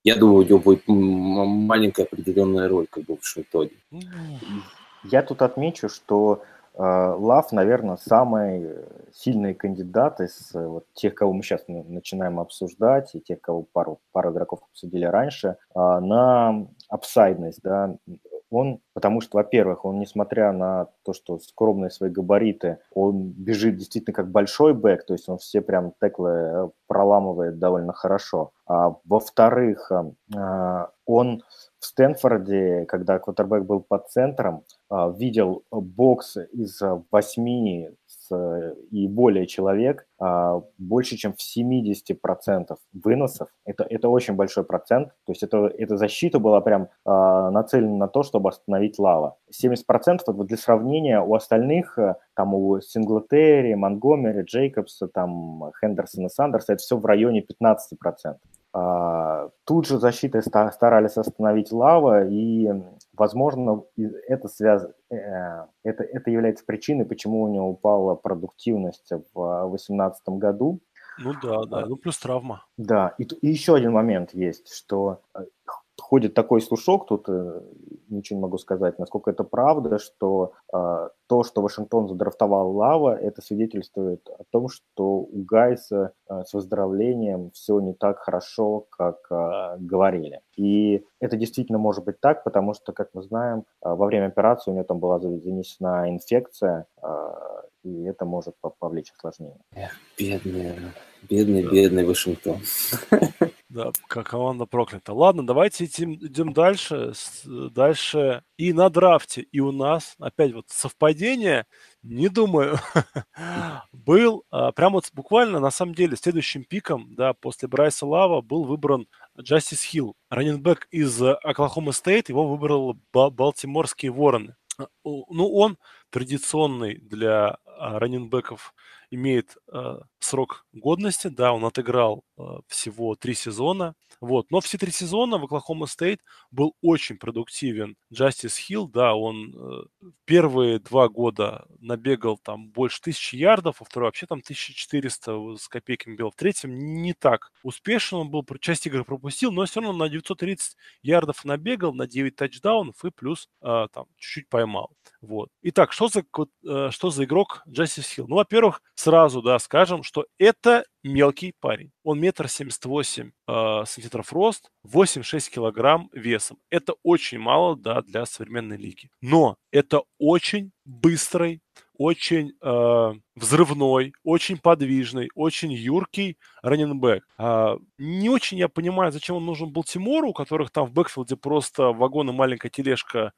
я думаю, у него будет маленькая определенная роль, как бы, в Вашингтоне. Я тут отмечу, что Лав, наверное, самый сильный кандидат из вот тех, кого мы сейчас начинаем обсуждать, и тех, кого пару игроков обсудили раньше, на апсайдность, да. Он, потому что, во-первых, он, несмотря на то, что скромные свои габариты, он бежит действительно как большой бэк, то есть он все прям теклы проламывает довольно хорошо. А во-вторых, он в Стэнфорде, когда квотербэк был под центром, видел бокс из 8 и более человек, больше, чем в 70% выносов. Это очень большой процент. То есть эта защита была прям нацелена на то, чтобы остановить Лава. 70% вот для сравнения у остальных, там у Синглтерри, Монтгомери, Джейкобса, там Хендерсона, Сандерса, это все в районе 15%. Тут же защиты старались остановить Лава, и, возможно, это является причиной, почему у него упала продуктивность в 2018 году. Плюс травма. Да, и еще один момент есть, что ходит такой слушок, тут ничего не могу сказать, насколько это правда, что то, что Вашингтон задрафтовал Лава, это свидетельствует о том, что у Гайса с выздоровлением все не так хорошо, как говорили. И это действительно может быть так, потому что, как мы знаем, во время операции у него там была занесена инфекция, и это может повлечь осложнение. Бедный Вашингтон. Да, как команда проклята. Ладно, давайте идем дальше. И на драфте, и у нас, опять вот совпадение, не думаю, был прям вот буквально, на самом деле, следующим пиком, да, после Брайса Лава был выбран Джастис Хилл, раннинбэк из Оклахома Стейт, его выбрал Балтиморские Вороны. Он традиционный для раннинбэков, имеет срок годности, да, он отыграл всего 3 сезона, вот, но все 3 сезона в Оклахома Стейт был очень продуктивен Джастис Хилл, да, он первые 2 года набегал там больше 1000 ярдов, а второй вообще там 1400 с копейками бил, в третьем не так успешен он был, часть игр пропустил, но все равно на 930 ярдов набегал, на 9 тачдаунов и плюс там чуть-чуть поймал, вот. Итак, что за игрок Джастис Хилл? Ну, во-первых, сразу, да, скажем, что это мелкий парень. Он 1,78 сантиметров рост, 86 килограмм весом. Это очень мало, да, для современной лиги. Но это очень быстрый, очень взрывной, очень подвижный, очень юркий раннинбэк. Не очень я понимаю, зачем он нужен был Тимору, у которых там в бэкфилде просто вагон и маленькая тележка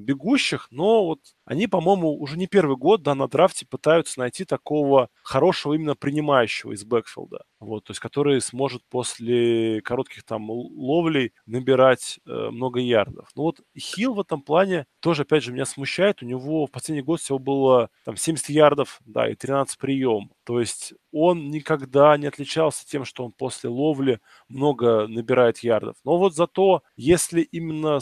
бегущих, но вот они, по-моему, уже не первый год, да, на драфте пытаются найти такого хорошего именно принимающего из бэкфилда. бэкфилда, вот, то есть который сможет после коротких там ловлей набирать много ярдов. Ну вот Хилл в этом плане тоже, опять же, меня смущает. У него в последний год всего было там 70 ярдов, да, и 13 приемов. То есть он никогда не отличался тем, что он после ловли много набирает ярдов. Но вот зато, если именно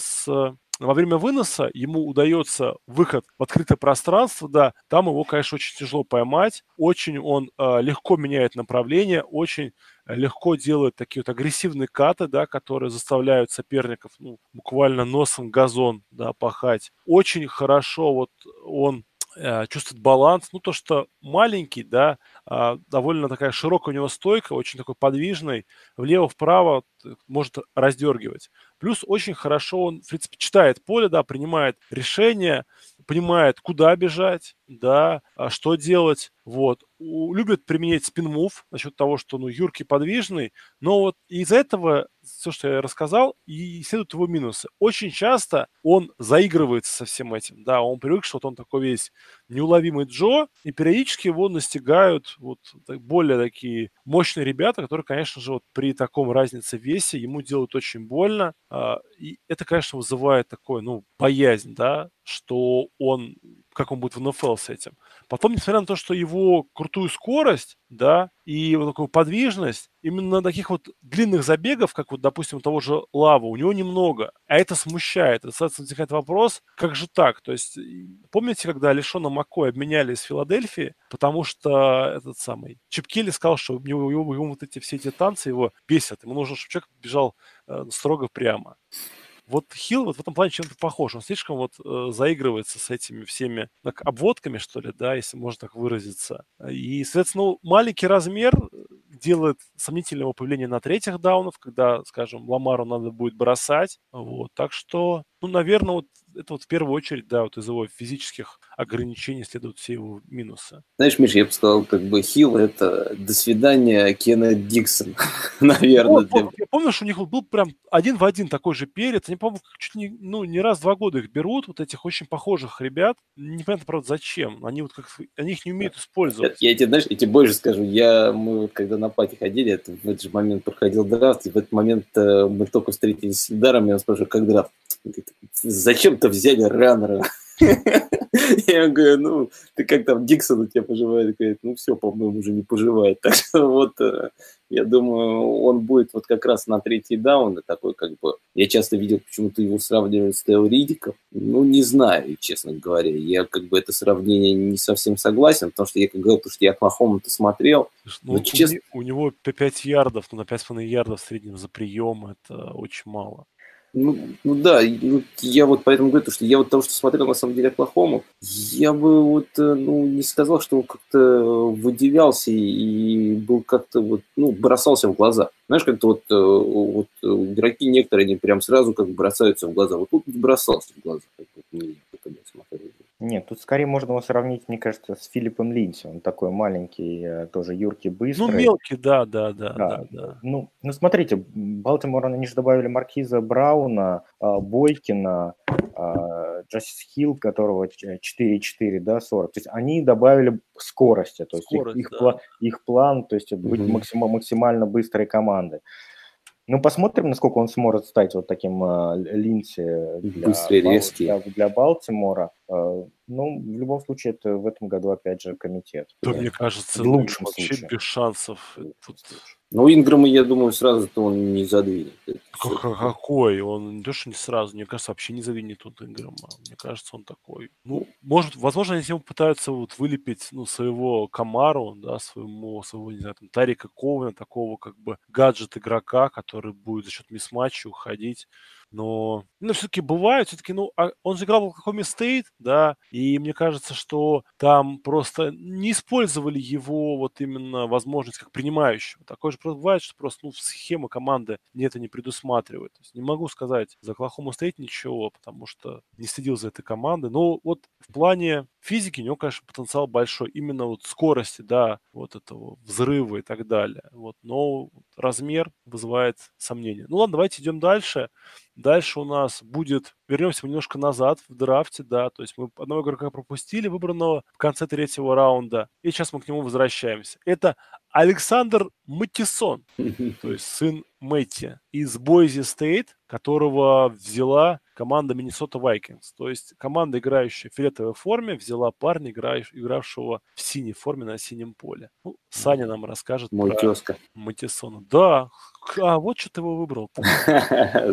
во время выноса ему удается выход в открытое пространство, да, там его, конечно, очень тяжело поймать, очень он легко меняет направление, очень легко делают такие вот агрессивные каты, да, которые заставляют соперников, ну, буквально носом газон, да, пахать. Очень хорошо вот он чувствует баланс, ну, то, что маленький, да, довольно такая широкая у него стойка, очень такой подвижный, влево-вправо может раздергивать. Плюс очень хорошо он, в принципе, читает поле, да, принимает решения, понимает, куда бежать, да, что делать, вот. Любит применять спин-мув насчет того, что, ну, юркий, подвижный, но вот из-за этого, все, что я рассказал, и следуют его минусы. Очень часто он заигрывается со всем этим, да, он привык, что вот он такой весь неуловимый Джо, и периодически его настигают вот более такие мощные ребята, которые, конечно же, вот при таком разнице в весе ему делают очень больно, и это, конечно, вызывает такое, ну, боязнь, да, что он, как он будет в НФЛ с этим. Потом, несмотря на то, что его крутую скорость, да, и вот такую подвижность, именно таких вот длинных забегов, как вот, допустим, у того же Лава, у него немного, а это смущает. И, соответственно, возникает вопрос, как же так? То есть, помните, когда Лишона Маккой обменяли из Филадельфии, потому что этот самый Чип Келли сказал, что ему вот эти все эти танцы его бесят, ему нужно, чтобы человек бежал строго прямо. Вот Хилл вот в этом плане чем-то похож. Он слишком вот заигрывается с этими всеми так, обводками, что ли, да, если можно так выразиться. И, соответственно, маленький размер делает сомнительное его появление на третьих даунах, когда, скажем, Ламару надо будет бросать. Вот, так что, ну, наверное, вот это вот в первую очередь, да, вот из его физических ограничений следуют все его минусы. Знаешь, Миш, я бы сказал, как бы Хилл — это «до свидания, Кеннет Диксон», наверное. Я помню, что у них был прям один в один такой же перец. Они, по-моему, чуть ли не раз в два года их берут, вот этих очень похожих ребят. Непонятно, правда, зачем. Они вот как они их не умеют использовать. Я тебе, знаешь, я тебе больше скажу. Мы когда на пати ходили, в этот же момент проходил драфт, и в этот момент мы только встретились с Эльдаром, и он спрашивает, как драфт? Зачем-то взяли раннера. Я ему говорю, ну, ты как там, Диксон у тебя поживает? Говорит, ну, все, по-моему, уже не поживает. Так что вот, я думаю, он будет вот как раз на третий даун, такой как бы... Я часто видел, почему-то его сравнивают с Тео Риддиком. Ну, не знаю, честно говоря. Я как бы это сравнение не совсем согласен, потому что я как говорил, потому что я Оклахому-то смотрел. Ну, но, честно... У него 5 ярдов, ну, на 5,5 ярдов в среднем за прием, это очень мало. Ну да, я вот поэтому говорю, что я вот того, что смотрел на самом деле Оклахому, я бы вот, ну, не сказал, что он как-то выделялся и был как-то вот, ну, бросался в глаза. Знаешь, как-то вот игроки некоторые, они прям сразу как бросаются в глаза. Вот тут бросался в глаза. Нет, тут скорее можно его сравнить, мне кажется, с Филиппом Линдси. Он такой маленький, тоже юркий, быстрый. Ну, мелкий, да. Ну, смотрите, Балтимор, они же добавили Маркиза Брауна, Бойкина, Джастис Хилл, которого 4,4, да, 40. То есть они добавили скорости, то есть их план, то есть быть максимально быстрой командой. Ну, посмотрим, насколько он сможет стать вот таким Линдси для Балтимора. Ну, в любом случае, это в этом году, опять же, комитет. Да, мне кажется, в лучшем случае без шансов. Ну, Инграма, я думаю, сразу-то он не задвинет. Какой? Он даже не сразу, мне кажется, вообще не задвинет тут Инграма. Мне кажется, он такой. Ну, может, возможно, они с ним пытаются вот вылепить, ну, своего Камару, да, своего, не знаю, там, Тарика Кована, такого как бы гаджет-игрока, который будет за счет мисс-матча уходить. Но все-таки бывает, все-таки, ну, он же играл в Oklahoma State, да, и мне кажется, что там просто не использовали его вот именно возможность как принимающего. Такое же просто бывает, что просто, ну, схема команды это не предусматривает. То есть не могу сказать за Oklahoma State ничего, потому что не следил за этой командой. Но вот в плане физики у него, конечно, потенциал большой. Именно вот скорости, да, вот этого взрыва и так далее. Вот, но размер вызывает сомнения. Ну ладно, давайте идем дальше. Дальше у нас будет... Вернемся мы немножко назад в драфте, да. То есть мы одного игрока пропустили, выбранного в конце третьего раунда. И сейчас мы к нему возвращаемся. Это Александр Маттисон, то есть сын Мэтти, из Бойзи Стейт, которого взяла команда Миннесота Вайкингс. То есть команда, играющая в фиолетовой форме, взяла парня, игравшего в синей форме на синем поле. Ну, Саня нам расскажет мой про тезка Маттисона. Да, а вот что ты его выбрал-то.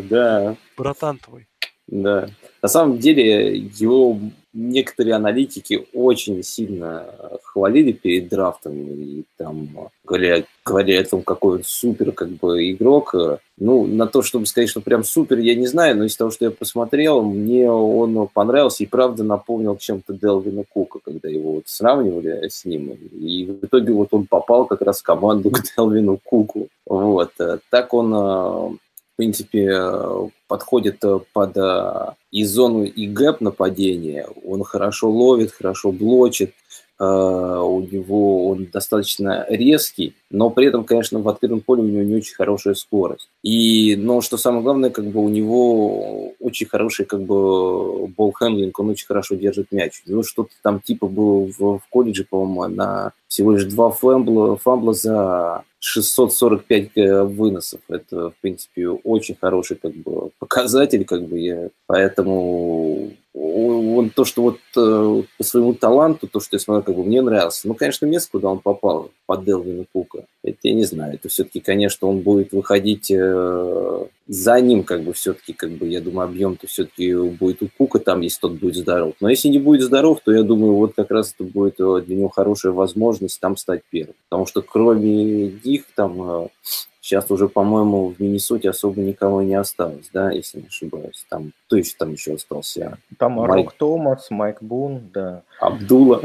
Да. Братан твой. Да. На самом деле, его некоторые аналитики очень сильно хвалили перед драфтом и там говорили о том, какой он супер игрок. Ну, на то, чтобы сказать, что прям супер, я не знаю, но из того, что я посмотрел, мне он понравился и правда напомнил чем-то Дэлвина Кука, когда его вот сравнивали с ним. И в итоге вот он попал как раз в команду к Дэлвину Куку. Вот. Так он, в принципе, подходит под и зону, и гэп нападения. Он хорошо ловит, хорошо блочит. У него он достаточно резкий, но при этом, конечно, в открытом поле у него не очень хорошая скорость. И, но что самое главное, у него очень хороший болл-хендлинг, он очень хорошо держит мяч. У него что-то там типа было в колледже, по-моему, на всего лишь 2 фамбла за 645 выносов. Это, в принципе, очень хороший показатель, поэтому он то, что вот по своему таланту, то, что я смотрю, мне нравился. Ну, конечно, место, куда он попал, под Дэлвина Кука, это я не знаю. Это все-таки, конечно, он будет выходить за ним, все-таки, я думаю, объем-то все-таки будет у Кука, там, если тот будет здоров. Но если не будет здоров, то, я думаю, вот как раз это будет для него хорошая возможность там стать первым. Потому что кроме них, там, сейчас уже, по-моему, в Миннесоте особо никого не осталось, да, если не ошибаюсь. Там, кто еще там еще остался? Там Рок Томас, Майк Бун, да. Абдулла.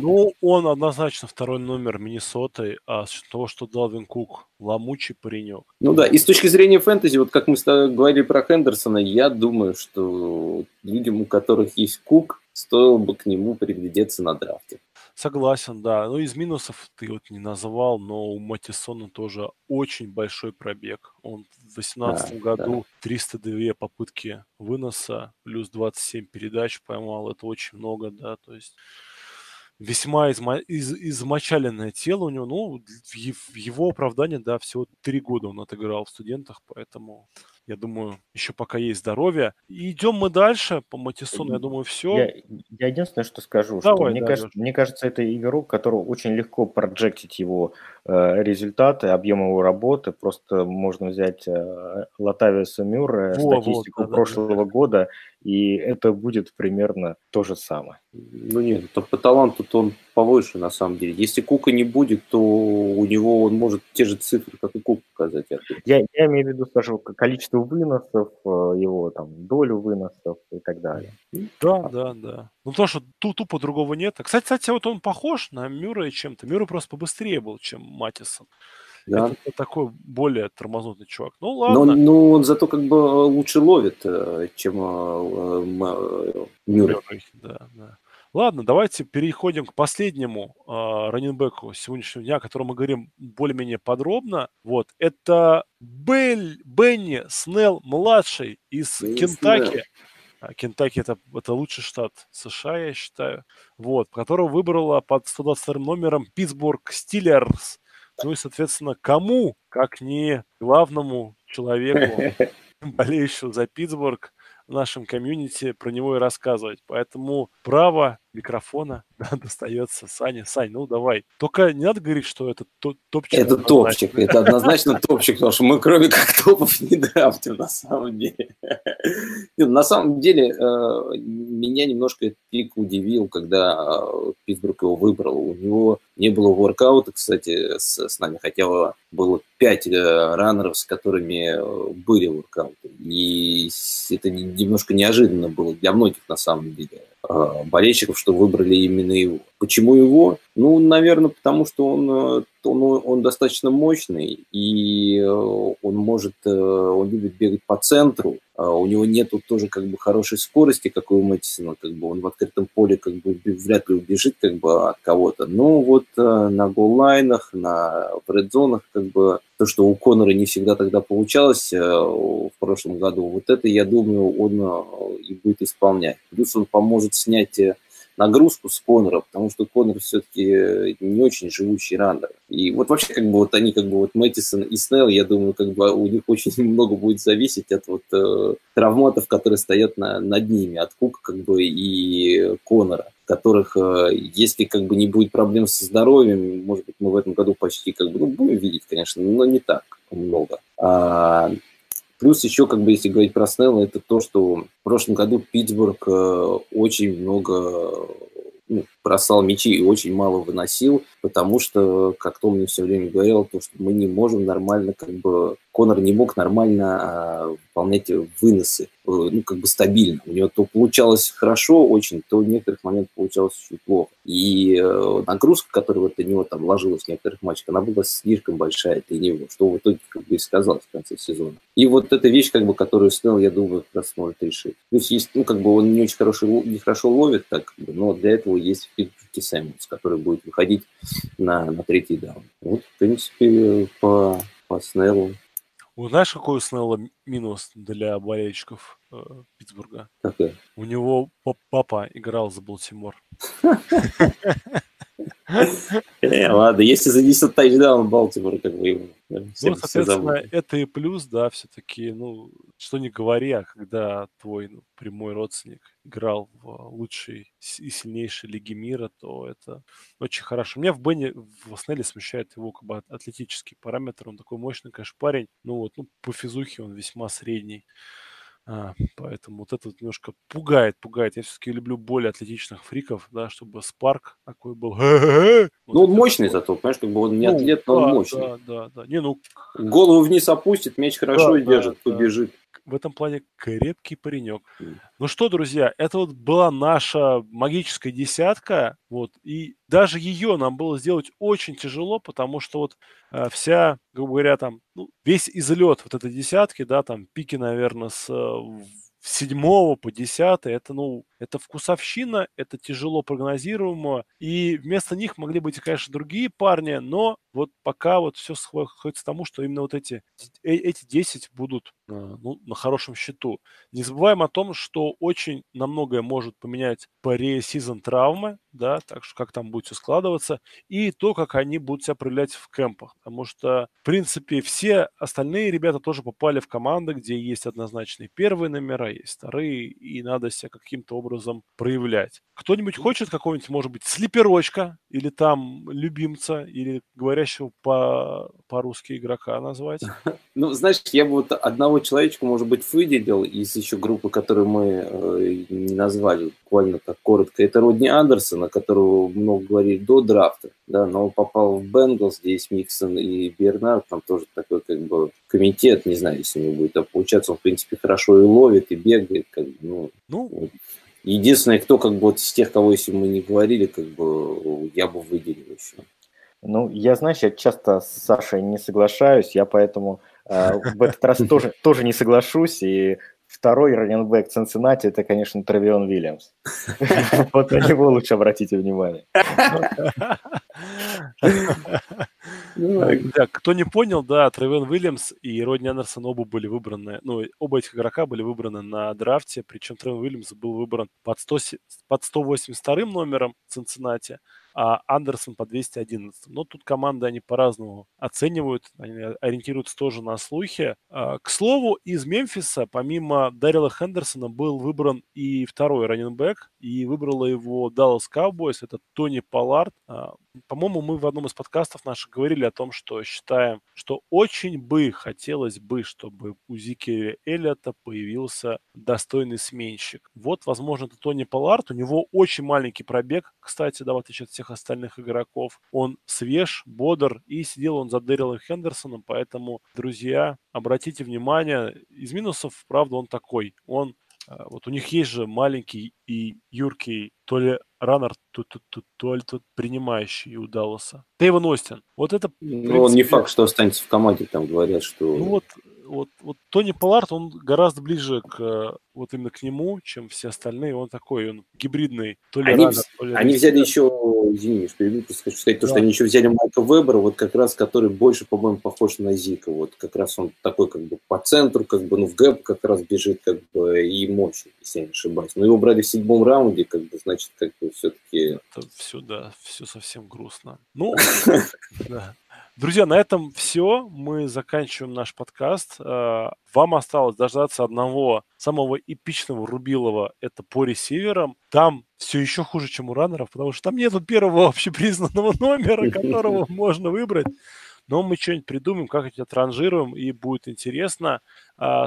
Ну, он однозначно второй номер Миннесоты, а то, что Дэлвин Кук, ломучий паренек. Ну да, и с точки зрения фэнтези, вот как мы говорили про Хендерсона, я думаю, что людям, у которых есть Кук, стоило бы к нему приглядеться на драфте. Согласен, да. Ну, из минусов ты вот не назвал, но у Маттисона тоже очень большой пробег. Он в 2018 году 302 попытки выноса, плюс 27 передач поймал. Это очень много, да, то есть весьма измочаленное тело у него. Ну, в его оправдании, да, всего 3 года он отыграл в студентах, поэтому я думаю, еще пока есть здоровье. И идем мы дальше по Маттисону, я думаю, все. Я единственное, что скажу, мне кажется, это игрок, которого очень легко проджектить его результаты, объем его работы. Просто можно взять Латавиуса Мюррея, статистику прошлого года, и это будет примерно то же самое. Ну нет, по таланту он повыше, на самом деле. Если Кука не будет, то у него он может те же цифры, как и Кук, показать. Я имею в виду, скажу, количество выносов, его там долю выносов и так далее. Да. Ну, потому что тупо другого нет. Кстати, вот он похож на Мюррея чем-то. Мюррей просто побыстрее был, чем Маттисон. Да. Это такой более тормознутый чувак. Ну, ладно. Но он зато лучше ловит, чем Мюррей. Да. Ладно, давайте переходим к последнему раннинбеку сегодняшнего дня, о котором мы говорим более-менее подробно. Вот, это Бенни Снелл, младший из Кентаки. Кентаки – это лучший штат США, я считаю. Вот, которого выбрала под 122 номером Питтсбург Стиллерс. Ну и, соответственно, кому, как не главному человеку, болеющему за Питтсбург, в нашем комьюнити про него и рассказывать. Поэтому право микрофона достается Сане. Сань, ну давай. Только не надо говорить, что это топчик. Это однозначно. Топчик. Это однозначно топчик, потому что мы кроме как топов не драфтим на самом деле. На самом деле меня немножко этот пик удивил, когда Питтсбург его выбрал. У него не было воркаута, кстати, с нами, хотя было 5 раннеров, с которыми были воркауты. И это немножко неожиданно было для многих, на самом деле, болельщиков, что выбрали именно его. Почему его? Ну, наверное, потому что он достаточно мощный, и он любит бегать по центру. У него нету тоже хорошей скорости, как у Маттисона, он в открытом поле вряд ли убежит от кого-то. Но вот на голлайнах, в редзонах то, что у Коннера не всегда тогда получалось в прошлом году, вот это, я думаю, он и будет исполнять. Плюс он поможет снять нагрузку с Коннора, потому что Коннор все-таки не очень живучий раннер. И вот вообще как бы вот они как бы вот Маттисон и Снелл, я думаю, как бы у них очень много будет зависеть от вот травматов, которые стоят над ними, от Кука как бы и Коннора, которых, если как бы не будет проблем со здоровьем, может быть, мы в этом году почти как бы, ну, будем видеть, конечно, но не так много. Плюс еще, как бы, если говорить про Снелла, это то, что в прошлом году Питтсбург очень много бросал мячи и очень мало выносил, потому что, как Том мне все время говорил, то, что мы не можем нормально, как бы, Коннор не мог нормально выполнять выносы, ну, как бы стабильно. У него то получалось хорошо очень, то в некоторых моментах получалось очень плохо. И нагрузка, которая вот на него там ложилась в некоторых матчах, она была слишком большая для него, что в итоге как бы и сказалось в конце сезона. И вот эта вещь, как бы, которую Снелл, я думаю, как раз может решить. Плюс есть, ну, как бы он не очень хорошо ловит, так, как бы, но для этого есть Филиппки Сэммонс, который будет выходить на третий даун. Вот, в принципе, по Снеллу. Знаешь, какой у Снелла минус для болельщиков Питтсбурга? Какой? У него папа играл за Балтимор. Ладно, если занесет тачдаун Балтимор, как бы его. Ну, соответственно, это и плюс, да, все-таки, ну, что не говори, а когда твой прямой родственник играл в лучшей и сильнейшей лиге мира, то это очень хорошо. Меня в Снелле смущает его как бы атлетический параметр. Он такой мощный, конечно, парень. Ну вот, ну, по физухе он весьма средний. Поэтому вот это вот немножко пугает. Я все-таки люблю более атлетичных фриков, да, чтобы спарк такой был. Вот, ну, он мощный такой. Зато, понимаешь, как бы он не атлет, но он мощный. Да. Не, ну... Голову вниз опустит, мяч хорошо держит, побежит. В этом плане крепкий паренек. Ну что, друзья, это вот была наша магическая десятка, вот, и даже ее нам было сделать очень тяжело, потому что вот вся, грубо говоря, там, ну, весь излет вот этой десятки, да, там пики, наверное, с 7 по 10, это, ну, это вкусовщина, это тяжело прогнозируемо, и вместо них могли быть, конечно, другие парни, но вот пока вот все сходится к тому, что именно вот эти 10 будут, ну, на хорошем счету. Не забываем о том, что очень на многое может поменять пресизон травмы, да, так что как там будет все складываться, и то, как они будут себя проявлять в кемпах, потому что, в принципе, все остальные ребята тоже попали в команды, где есть однозначные первые номера, есть вторые, и надо себя каким-то образом проявлять. Кто-нибудь хочет какого-нибудь, может быть, слеперочка, или там любимца, или говорящего по-русски игрока назвать? Ну, знаешь, я бы вот одного человечка, может быть, выделил из еще группы, которую мы не назвали, буквально так коротко. Это Родни Андерсон, о котором много говорили до драфта, да, но он попал в Бенглс, здесь Миксон и Бернард, там тоже такой, как бы, комитет, не знаю, если у него будет получаться, он, в принципе, хорошо и ловит, и бегает, как бы, ну вот. Единственное, кто, как бы, вот из тех, кого, если мы не говорили, как бы, я бы выделил еще. Ну, я, знаешь, я часто с Сашей не соглашаюсь, я поэтому в этот раз тоже не соглашусь, и второй раннинбэк Цинциннати – это, конечно, Тревион Уильямс. Вот на него лучше обратите внимание. Да, кто не понял, да, Тревион Уильямс и Родни Андерсон оба были выбраны, ну, оба этих игрока были выбраны на драфте, причем Тревион Уильямс был выбран под 182-м номером Цинциннати, а Андерсон по 211. Но тут команды, они по-разному оценивают, они ориентируются тоже на слухи. К слову, из Мемфиса, помимо Даррелла Хендерсона, был выбран и второй раннинбэк, и выбрала его Даллас Кавбойс, это Тони Поллард. По-моему, мы в одном из подкастов наших говорили о том, что считаем, что очень бы хотелось бы, чтобы у Зикери Эллиота появился достойный сменщик. Вот, возможно, это Тони Поллард. У него очень маленький пробег, кстати, да, в отличие от всех остальных игроков. Он свеж, бодр, и сидел он за Дэрилом Хендерсоном, поэтому, друзья, обратите внимание, из минусов, правда, он такой. Он, вот у них есть же маленький и юркий, то ли раннер, то ли тут принимающий у Далласа. Тэйвон Остин. Вот это, в принципе, он не факт, что останется в команде, там говорят, что... Ну вот, вот Тони Поллард, он гораздо ближе к вот именно к нему, чем все остальные. Он такой, он гибридный. То ли они взяли еще, извини, что я хочу сказать, то, что они еще взяли Майка Вебера, вот как раз, который больше, по-моему, похож на Зика. Вот как раз он такой как бы по центру, как бы, ну, в гэп как раз бежит, как бы, и мощный, если я не ошибаюсь. Но его брали в 7-м раунде, как бы, значит, как бы все-таки... Это все, да, все совсем грустно. Ну, да. Друзья, на этом все. Мы заканчиваем наш подкаст. Вам осталось дождаться одного самого эпичного рубилова. Это по ресиверам. Там все еще хуже, чем у раннеров, потому что там нету первого общепризнанного номера, которого можно выбрать. Но мы что-нибудь придумаем, как-нибудь отранжируем, и будет интересно.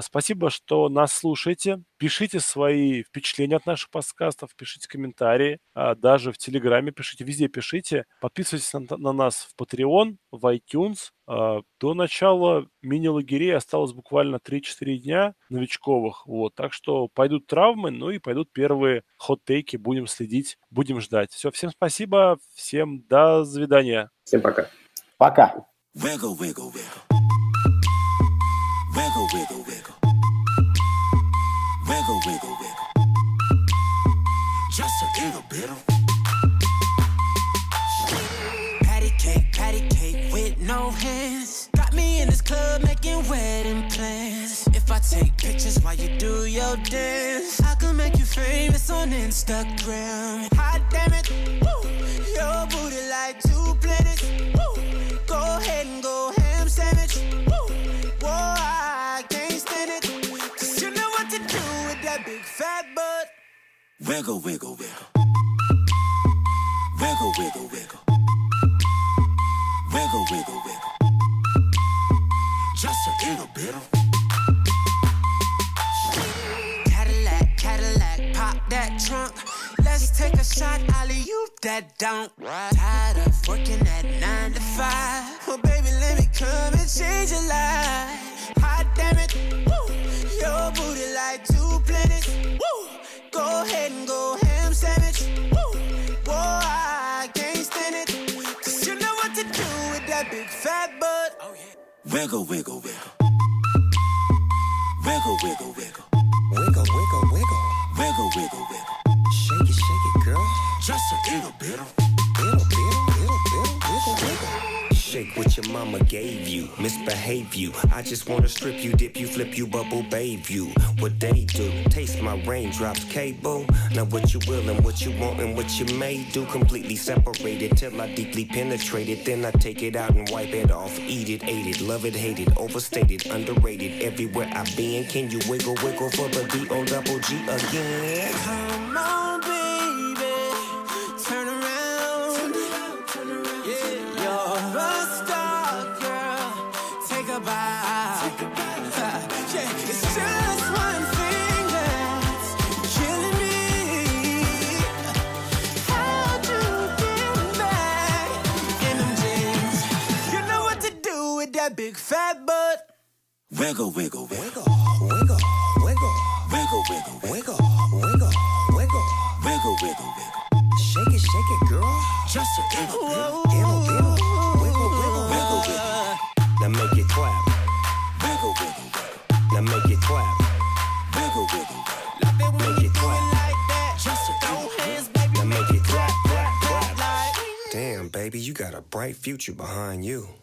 Спасибо, что нас слушаете. Пишите свои впечатления от наших подкастов, пишите комментарии, даже в Телеграме пишите, везде пишите. Подписывайтесь на нас в Patreon, в iTunes. До начала мини-лагерей осталось буквально 3-4 дня новичковых. Вот. Так что пойдут травмы, ну и пойдут первые хот-тейки. Будем следить, будем ждать. Все, всем спасибо, всем до свидания. Всем пока. Пока. Wiggle, wiggle, wiggle. Wiggle, wiggle, wiggle. Wiggle, wiggle, wiggle. Just a little bit of patty cake with no hands. Got me in this club making wedding plans. If I take pictures while you do your dance, I can make you famous on Instagram. Hot damn it, woo. Your booty like 2 planets. Woo. Go ahead and go ham sandwich. Woo. Whoa, I can't stand it. Cause you know what to do with that big fat butt. Wiggle, wiggle, wiggle. Wiggle, wiggle, wiggle. Wiggle, wiggle, wiggle. Just a little bit of Cadillac, pop that trunk. Let's take a shot, alley-oop that don't. Tired of working at 9 to 5. Well, baby, let me come and change your life. Hot damn it, woo. Your booty like 2 planets. Woo. Go ahead and go ham sandwich. Woo. Whoa, I can't stand it. Cause you know what to do with that big fat butt. Oh, yeah. Wiggle, wiggle, wiggle. Wiggle, wiggle, wiggle. Wiggle, wiggle, wiggle. Wiggle, wiggle, wiggle. Shake it, girl. Just a little bit of, little, wiggle, wiggle. Shake what your mama gave you, misbehave you. I just wanna strip you, dip you, flip you, bubble babe you. What they do, taste my raindrops, cable. Now what you will and what you want and what you may do. Completely separated till I deeply penetrate it. Then I take it out and wipe it off. Eat it, ate it, love it, hate it, overstated, underrated. Everywhere I've been, can you wiggle, wiggle for the D-O-double-G again? Come on, big fat butt. Wiggle, wiggle, wiggle, wiggle, wiggle, wiggle, wiggle, wiggle, wiggle, wiggle, wiggle, wiggle, wiggle. Shake it, girl. Just a little bit. Little, little. Wiggle, wiggle, wiggle, wiggle. Now make it clap. Wiggle, wiggle, wiggle. Now make it clap. Wiggle, wiggle, wiggle. Make it clap. Now make it clap. Damn, baby, you got a bright future behind you.